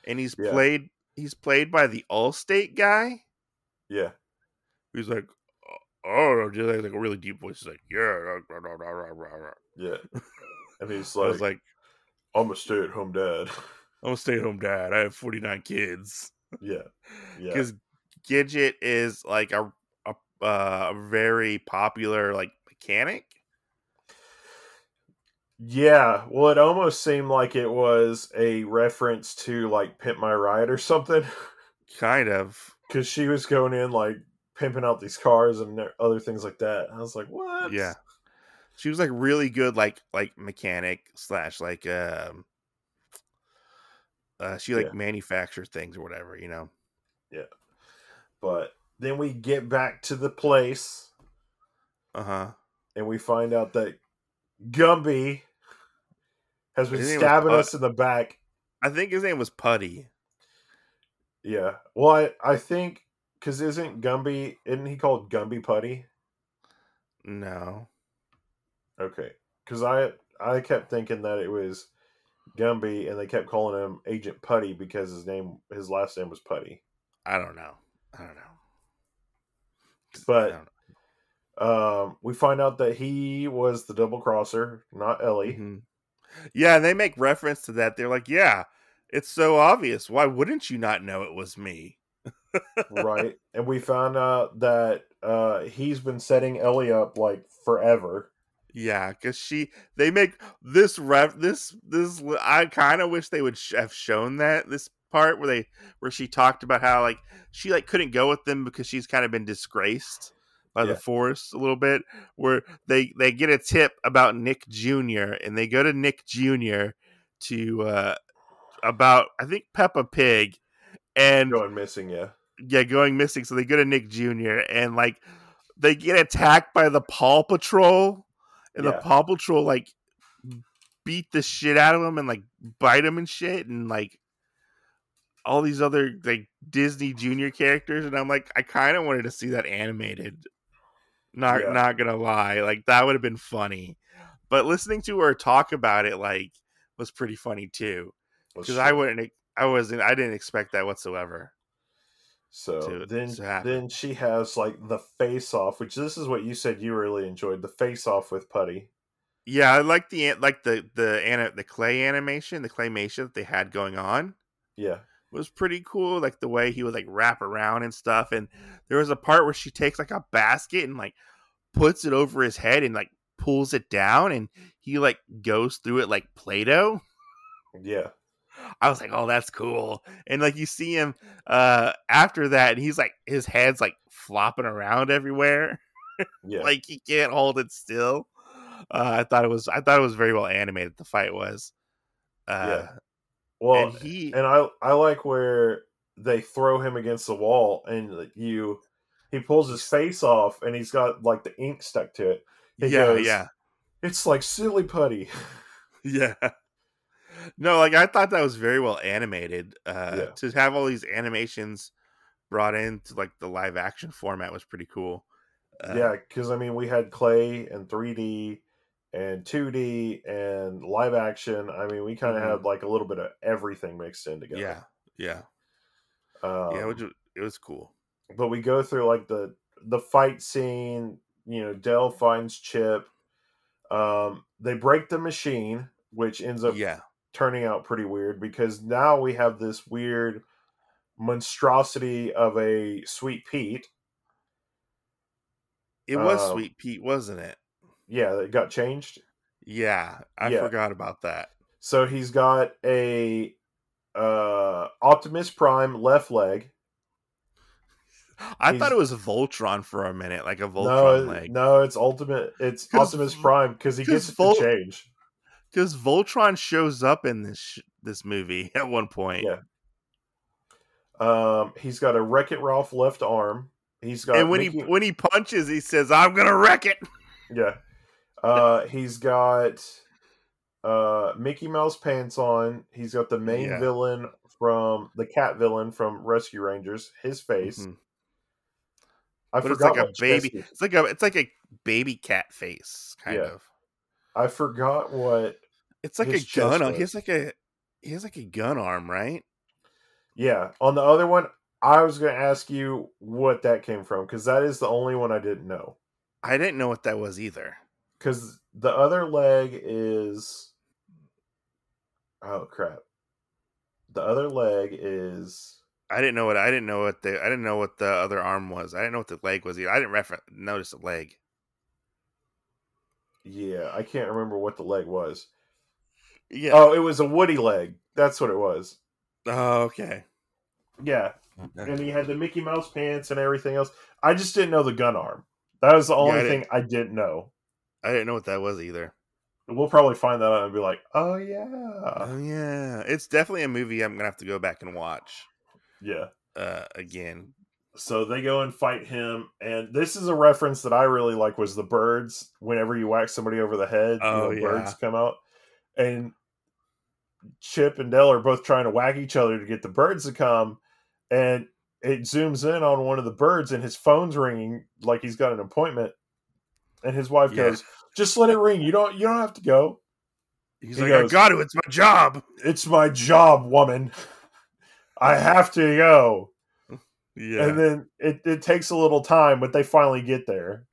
and he's played by the Allstate guy. Yeah, he's like, oh, he has like a really deep voice. He's like, yeah, and he's like, I was like, I'm a stay-at-home dad. I'm a stay-at-home dad. I have 49 kids. Yeah, because Gidget is like a very popular like mechanic. Yeah, well, it almost seemed like it was a reference to, like, Pimp My Ride or something. Kind of. Because she was going in, like, pimping out these cars and other things like that. I was like, what? Yeah. She was, like, really good, like mechanic slash, like, she, like, manufactured things or whatever, you know? Yeah. But then we get back to the place. And we find out that Gumby has been stabbing us in the back. I think his name was Putty. Yeah. Well, I think, because isn't he called Gumby Putty? No. Okay. Because I kept thinking that it was Gumby, and they kept calling him Agent Putty because his last name was Putty. I don't know. But we find out that he was the double crosser, not Ellie. Mm-hmm. Yeah, and they make reference to that. They're like, yeah, it's so obvious. Why wouldn't you not know it was me? Right. And we found out that he's been setting Ellie up like forever. Yeah, because they make this ref. This I kind of wish they would have shown that this part where she talked about how like she like couldn't go with them because she's kind of been disgraced by the force a little bit. Where they get a tip about Nick Jr. and they go to Nick Jr. to about I think Peppa Pig and going missing. Yeah, going missing. So they go to Nick Jr. and like they get attacked by the Paw Patrol. And the Paw Patrol, like, beat the shit out of him and, like, bite him and shit. And, like, all these other, like, Disney Junior characters. And I'm like, I kind of wanted to see that animated. Not gonna lie. Like, that would have been funny. But listening to her talk about it, like, was pretty funny, too. Because I didn't expect that whatsoever. So then she has like the face off, which this is what you said you really enjoyed, the face off with Putty. Yeah, I like the claymation that they had going on. Yeah, was pretty cool. Like the way he would like wrap around and stuff. And there was a part where she takes like a basket and like puts it over his head and like pulls it down, and he like goes through it like Play-Doh. Yeah. I was like, oh, that's cool. And like you see him after that, and he's like his head's like flopping around everywhere. Yeah. Like he can't hold it still. I thought it was very well animated, the fight was. Yeah. Well, and I like where they throw him against the wall and he pulls his face off and he's got like the ink stuck to it. He goes, it's like silly Putty. Yeah. No, like I thought that was very well animated. To have all these animations brought into like the live action format was pretty cool. Because I mean, we had clay and 3D and 2D and live action. I mean, we kind of had like a little bit of everything mixed in together. It was cool. But we go through like the fight scene. You know, Dale finds Chip. They break the machine, which ends up turning out pretty weird, because now we have this weird monstrosity of a Sweet Pete. It was Sweet Pete, wasn't it? Yeah, it got changed. Yeah, I forgot about that. So he's got a Optimus Prime left leg. I thought it was Voltron for a minute, like a Voltron leg. No, it's Optimus Prime, because he gets to change. Because Voltron shows up in this movie at one point. Yeah. He's got a Wreck-It Ralph left arm. He's got, and when he punches, he says, "I'm gonna wreck it." Yeah. He's got Mickey Mouse pants on. He's got the main villain from the cat villain from Rescue Rangers. His face. Mm-hmm. It's like a baby cat face kind of. I forgot what it's like. A gun arm. He has like a gun arm, right? Yeah. On the other one, I was going to ask you what that came from, because that is the only one I didn't know. I didn't know what that was either. Because the other leg is I didn't know what the other arm was. I didn't know what the leg was either. I didn't notice the leg. Yeah, I can't remember what the leg was. Yeah. Oh, it was a Woody leg. That's what it was. Oh, okay. Yeah. And he had the Mickey Mouse pants and everything else. I just didn't know the gun arm. That was the only thing I didn't know. I didn't know what that was either. We'll probably find that out and be like, oh, yeah. Oh, yeah. It's definitely a movie I'm going to have to go back and watch. Yeah. Again. So they go and fight him, and this is a reference that I really like, was the birds. Whenever you whack somebody over the head, birds come out. And Chip and Dale are both trying to whack each other to get the birds to come, and it zooms in on one of the birds and his phone's ringing like he's got an appointment, and his wife goes, just let it ring. You don't have to go. He's like, goes, I got to. It's my job. It's my job, woman. I have to go. Yeah. And then it takes a little time, but they finally get there.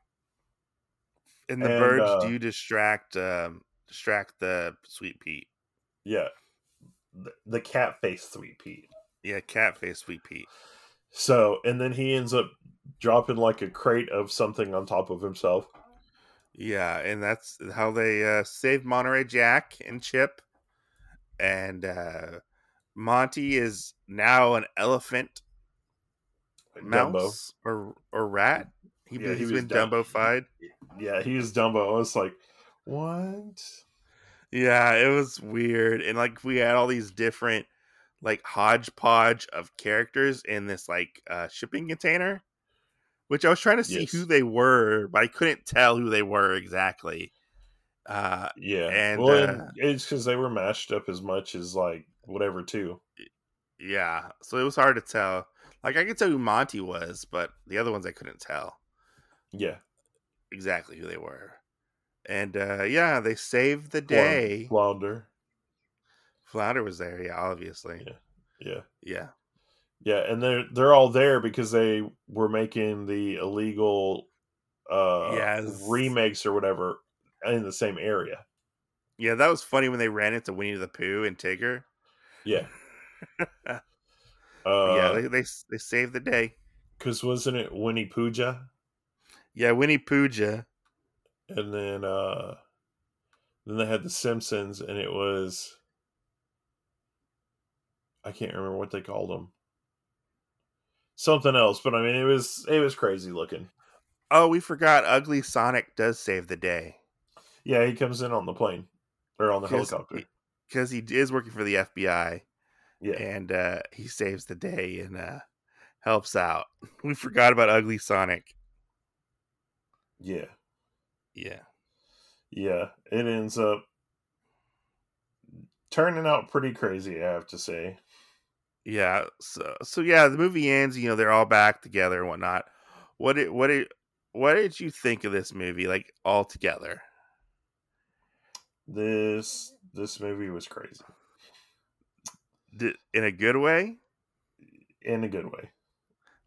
And the birds do distract the Sweet Pete. Yeah. The cat face Sweet Pete. Yeah, cat face Sweet Pete. So, and then he ends up dropping like a crate of something on top of himself. Yeah, and that's how they save Monterey Jack and Chip. And Monty is now an elephant mouse or rat. He's been Dumbo-fied. Yeah, he's Dumbo. I was like, what? Yeah, it was weird. And like we had all these different like hodgepodge of characters in this like shipping container, which I was trying to see who they were, but I couldn't tell who they were exactly. And it's because they were mashed up as much as like whatever too. Yeah, so it was hard to tell. Like I could tell who Monty was, but the other ones I couldn't tell. Yeah, exactly who they were. And they saved the day. Flounder. Flounder was there, yeah, obviously. Yeah, and they're all there because they were making the illegal remakes or whatever in the same area. Yeah, that was funny when they ran into Winnie the Pooh and Tigra. Yeah. They saved the day. Because wasn't it Winnie Pooja? Yeah, Winnie Pooja. And then they had the Simpsons, and it was... I can't remember what they called them. Something else, but I mean, it was crazy looking. Oh, we forgot Ugly Sonic does save the day. Yeah, he comes in on the plane. Or on the helicopter. Because he is working for the FBI. Yeah. And he saves the day and helps out. We forgot about Ugly Sonic. Yeah. Yeah. Yeah. It ends up turning out pretty crazy, I have to say. Yeah. So the movie ends, you know, they're all back together and whatnot. What did you think of this movie, like, all together? This movie was crazy. In a good way? In a good way.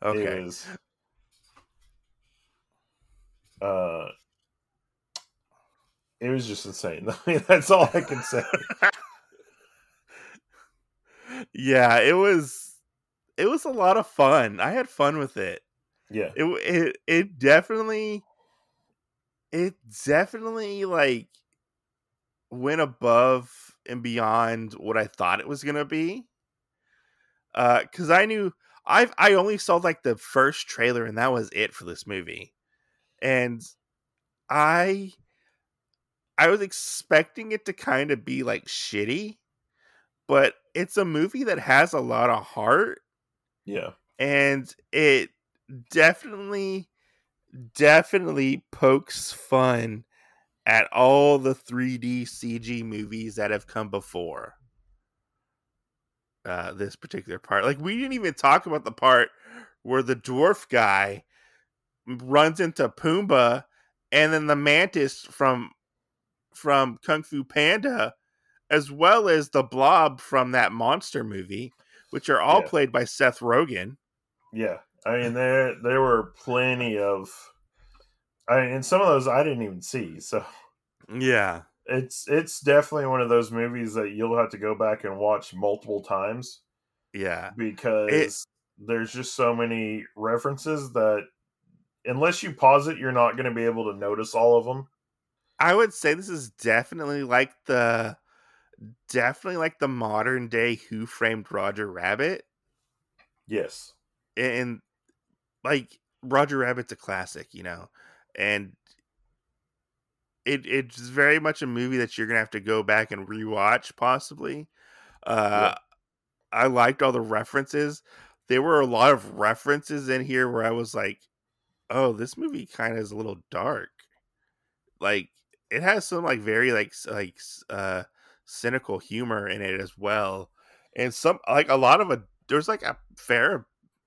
Okay. It was, it was just insane. I mean, that's all I can say. Yeah, it was a lot of fun. I had fun with it. Yeah. It definitely like went above and beyond what I thought it was going to be. Cuz I knew I only saw like the first trailer and that was it for this movie. And I was expecting it to kind of be like shitty, but it's a movie that has a lot of heart. Yeah. And it definitely pokes fun at all the 3D CG movies that have come before this particular part. Like, we didn't even talk about the part where the dwarf guy runs into Pumbaa and then the mantis from Kung Fu Panda, as well as the blob from that monster movie, which are all played by Seth Rogen. Yeah. I mean, there were plenty of... I mean, and some of those I didn't even see, so... Yeah. It's definitely one of those movies that you'll have to go back and watch multiple times. Yeah. Because there's just so many references that, unless you pause it, you're not going to be able to notice all of them. I would say this is definitely like the modern day Who Framed Roger Rabbit. Yes. And like Roger Rabbit's a classic, you know, and it's very much a movie that you're going to have to go back and rewatch possibly. I liked all the references. There were a lot of references in here where I was like, oh, this movie kind of is a little dark. Like, it has some like very like cynical humor in it as well. And some, like, a lot of there's like a fair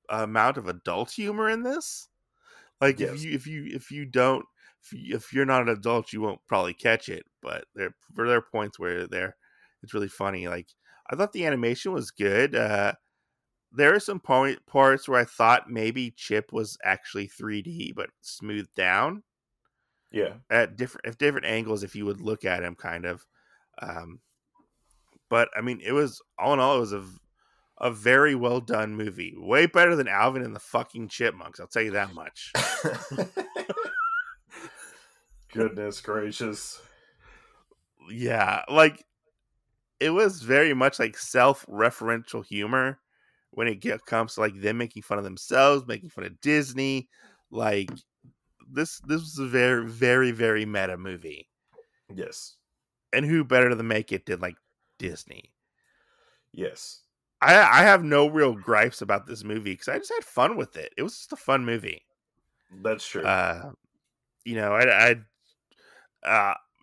amount of adult humor in this. Like, yes. If you're not an adult, you won't probably catch it. But there are points where it's really funny. Like, I thought the animation was good. There are some parts where I thought maybe Chip was actually 3D, but smoothed down. Yeah, at different angles, if you would look at him, kind of. But I mean, it was all in all, it was a very well done movie. Way better than Alvin and the fucking Chipmunks. I'll tell you that much. Goodness gracious. Yeah, like, it was very much like self-referential humor when it comes to like them making fun of themselves, making fun of Disney. Like, this was a very, very, very meta movie. Yes. And who better to make it than like Disney? Yes. I have no real gripes about this movie because I just had fun with it. It was just a fun movie. That's true.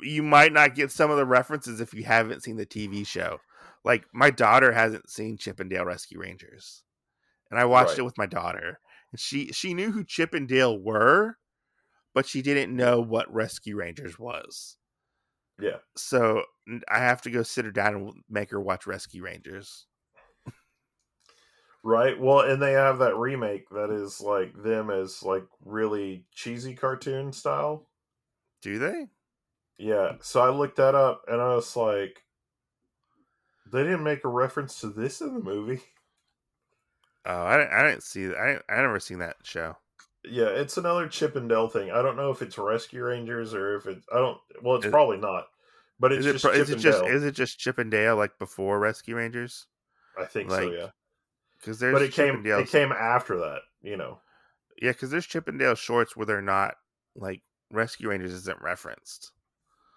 You might not get some of the references if you haven't seen the TV show. Like, my daughter hasn't seen Chip 'n' Dale Rescue Rangers, and I watched it with my daughter, and she knew who Chip 'n' Dale were, but she didn't know what Rescue Rangers was. Yeah. So I have to go sit her down and make her watch Rescue Rangers. Right. Well, and they have that remake that is like them as like really cheesy cartoon style. Do they? Yeah. So I looked that up and I was like, they didn't make a reference to this in the movie. Oh, I didn't see that. I never seen that show. Yeah, it's another Chip 'n' Dale thing. I don't know if it's Rescue Rangers or if it's it's probably not. But it's just Chip 'n' Dale. Is it just Chip 'n' Dale like before Rescue Rangers? I think so, yeah. Cause there's it came after that, you know. Yeah, because there's Chip 'n' Dale shorts where they're not like Rescue Rangers isn't referenced.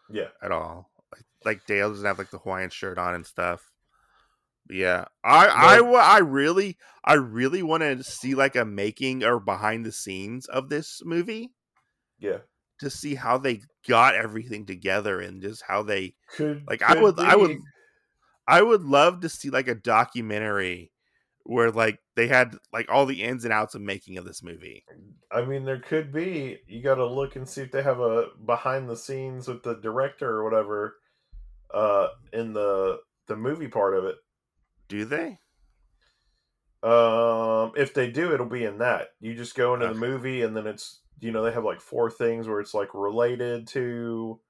Yeah, at all. Like Dale doesn't have like the Hawaiian shirt on and stuff. But yeah, I really want to see like a making or behind the scenes of this movie. Yeah, to see how they got everything together and just how they I would love to see like a documentary where like they had like all the ins and outs of making of this movie. I mean, there could be. You got to look and see if they have a behind the scenes with the director or whatever in the movie part of it. Do they? If they do, it'll be in that. You just go into the movie and then it's, you know, they have like four things where it's like related to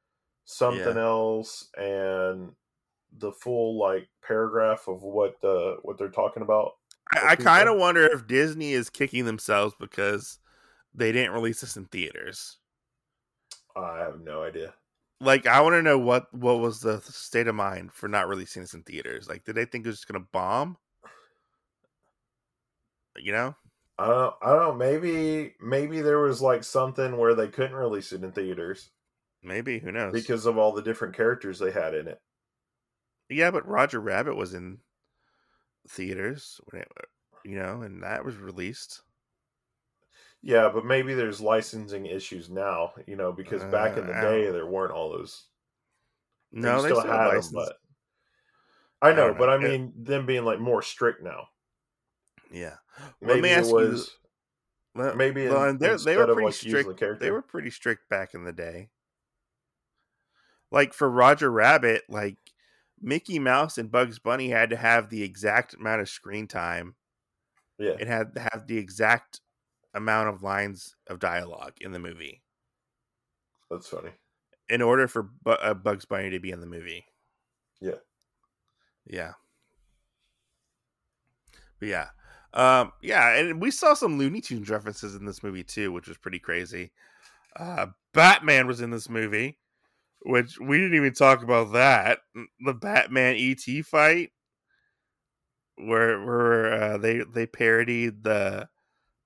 something else and the full like paragraph of what they're talking about. I kind of wonder if Disney is kicking themselves because they didn't release this in theaters. I have no idea. Like, I want to know what was the state of mind for not releasing this in theaters. Like, did they think it was just going to bomb? You know? I don't know. Maybe there was like something where they couldn't release it in theaters. Maybe. Who knows? Because of all the different characters they had in it. Yeah, but Roger Rabbit was in theaters when it, you know, and that was released. Yeah, but maybe there's licensing issues now, you know, because back in the day there weren't all those. No, they still had license. Them, but I know, but I mean them being like more strict now. Yeah, well, maybe it was. Maybe they were pretty strict. They were pretty strict back in the day. Like for Roger Rabbit, like Mickey Mouse and Bugs Bunny had to have the exact amount of screen time. Yeah, it had to have the exact amount of lines of dialogue in the movie. That's funny. In order for Bugs Bunny to be in the movie. Yeah. Yeah. But yeah. And we saw some Looney Tunes references in this movie too, which was pretty crazy. Batman was in this movie, which we didn't even talk about that. The Batman ET fight where they parodied the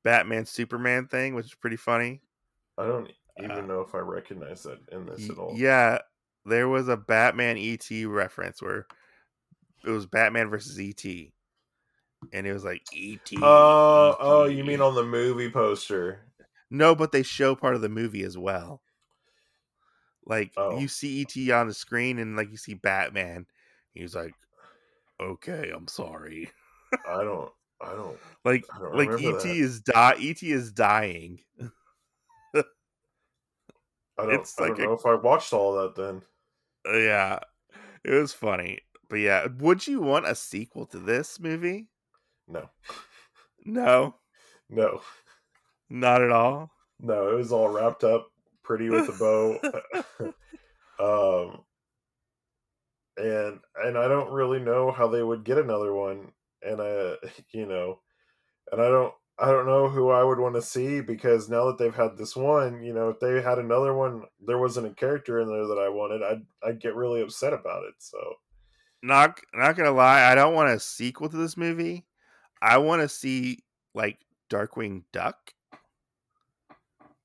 Batman Superman thing, which is pretty funny. I don't even know if I recognize that in this at all. Yeah, there was a Batman ET reference where it was Batman versus ET, and it was like ET. Oh, you mean on the movie poster? No, but they show part of the movie as well. Like you see ET on the screen, and like you see Batman, He's like, okay, I'm sorry. I don't like, I don't like E.T. is dying. I don't know if I watched all that then. Yeah, it was funny. But yeah, would you want a sequel to this movie? No. No. Not at all? No, it was all wrapped up pretty with a bow. And I don't really know how they would get another one. And I don't know who I would want to see, because now that they've had this one, you know, if they had another one, there wasn't a character in there that I wanted, I'd get really upset about it. So not gonna lie, I don't want a sequel to this movie. I want to see like Darkwing Duck.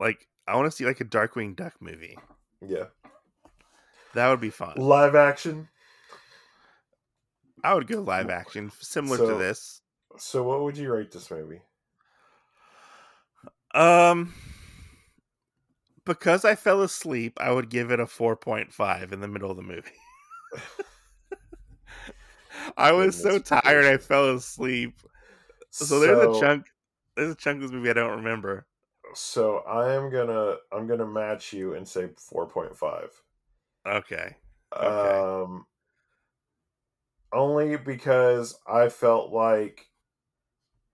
Like I want to see like a Darkwing Duck movie. Yeah, that would be fun. Live action. I would go live action, similar to this. So what would you rate this movie? Because I fell asleep, I would give it a 4.5 in the middle of the movie. I was so tired I fell asleep. So there's a chunk of this movie I don't remember. So I'm gonna match you and say 4.5. Okay. Only because I felt like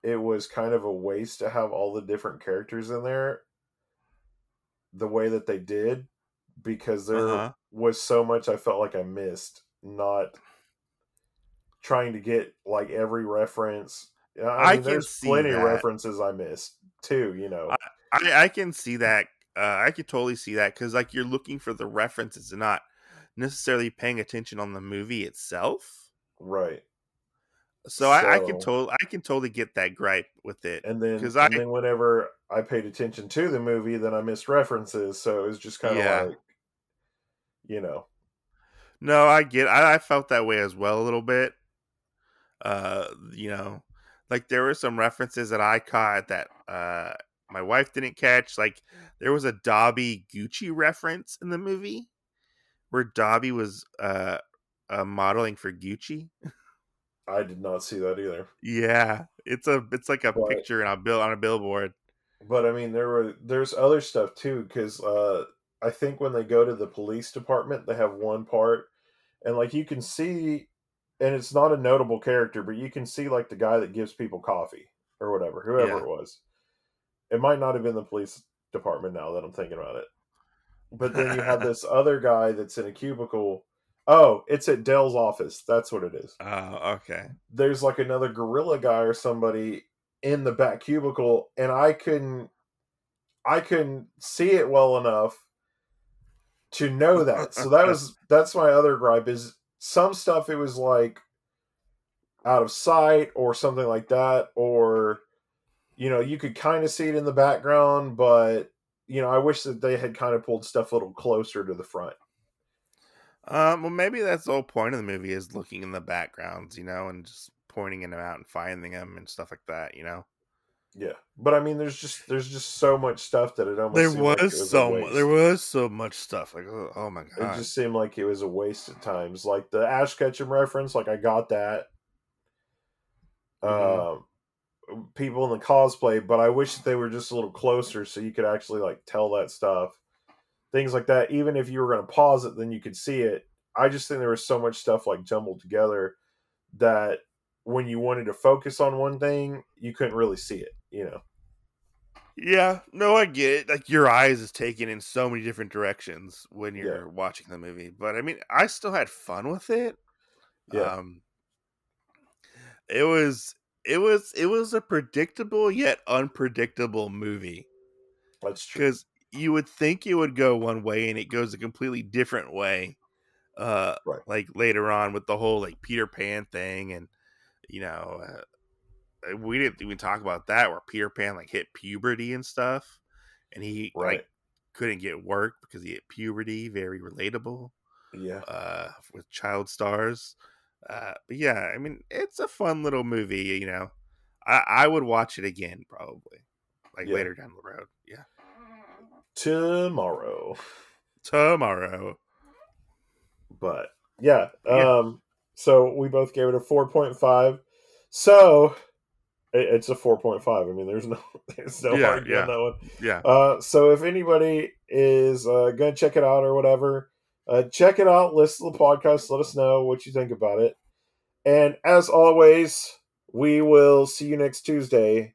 it was kind of a waste to have all the different characters in there the way that they did, because there was so much I felt like I missed, not trying to get like every reference. I mean, there's plenty of references I missed too, you know. I can see that. I could totally see that, because like you're looking for the references and not necessarily paying attention on the movie itself. Right. So I can totally get that gripe with it. And then whenever I paid attention to the movie, then I missed references, so it was just kind of like, you know. No, I felt that way as well a little bit. You know, like there were some references that I caught that my wife didn't catch. Like there was a Dobby Gucci reference in the movie where Dobby was modeling for Gucci. I did not see that either. Yeah, it's like a picture on a billboard. But I mean, there's other stuff too, because I think when they go to the police department, they have one part, and like you can see, and it's not a notable character, but you can see like the guy that gives people coffee or whatever, whoever it was. It might not have been the police department now that I'm thinking about it. But then you have this other guy that's in a cubicle. Oh, it's at Dale's office. That's what it is. Oh, okay. There's like another gorilla guy or somebody in the back cubicle, and I couldn't see it well enough to know that. So that's my other gripe, is some stuff it was like out of sight or something like that, or you know, you could kind of see it in the background, but you know, I wish that they had kind of pulled stuff a little closer to the front. Well, maybe that's the whole point of the movie, is looking in the backgrounds, you know, and just pointing them out and finding them and stuff like that, you know. Yeah, but I mean, there's just so much stuff that it almost seemed like it was a waste. There was so much stuff. Like, oh my god, it just seemed like it was a waste at times. Like the Ash Ketchum reference, like I got that. People in the cosplay, but I wish that they were just a little closer so you could actually like tell that stuff. Things like that. Even if you were going to pause it, then you could see it. I just think there was so much stuff like jumbled together that when you wanted to focus on one thing, you couldn't really see it, you know? Yeah. No, I get it. Like your eyes is taken in so many different directions when you're watching the movie. But I mean, I still had fun with it. Yeah. It was a predictable yet unpredictable movie. That's true. Because you would think it would go one way and it goes a completely different way. Right. Like later on with the whole like Peter Pan thing. And, you know, we didn't even talk about that, where Peter Pan like hit puberty and stuff, and he like couldn't get work because he hit puberty. Very relatable. Yeah. With child stars. But yeah, I mean, it's a fun little movie, you know, I would watch it again probably later down the road. Yeah. Tomorrow. But yeah. So we both gave it a 4.5. So it's a 4.5. I mean, there's no hard on that one. Yeah. So if anybody is going to check it out or whatever, check it out. Listen to the podcast. Let us know what you think about it. And as always, we will see you next Tuesday.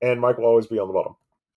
And Mike will always be on the bottom.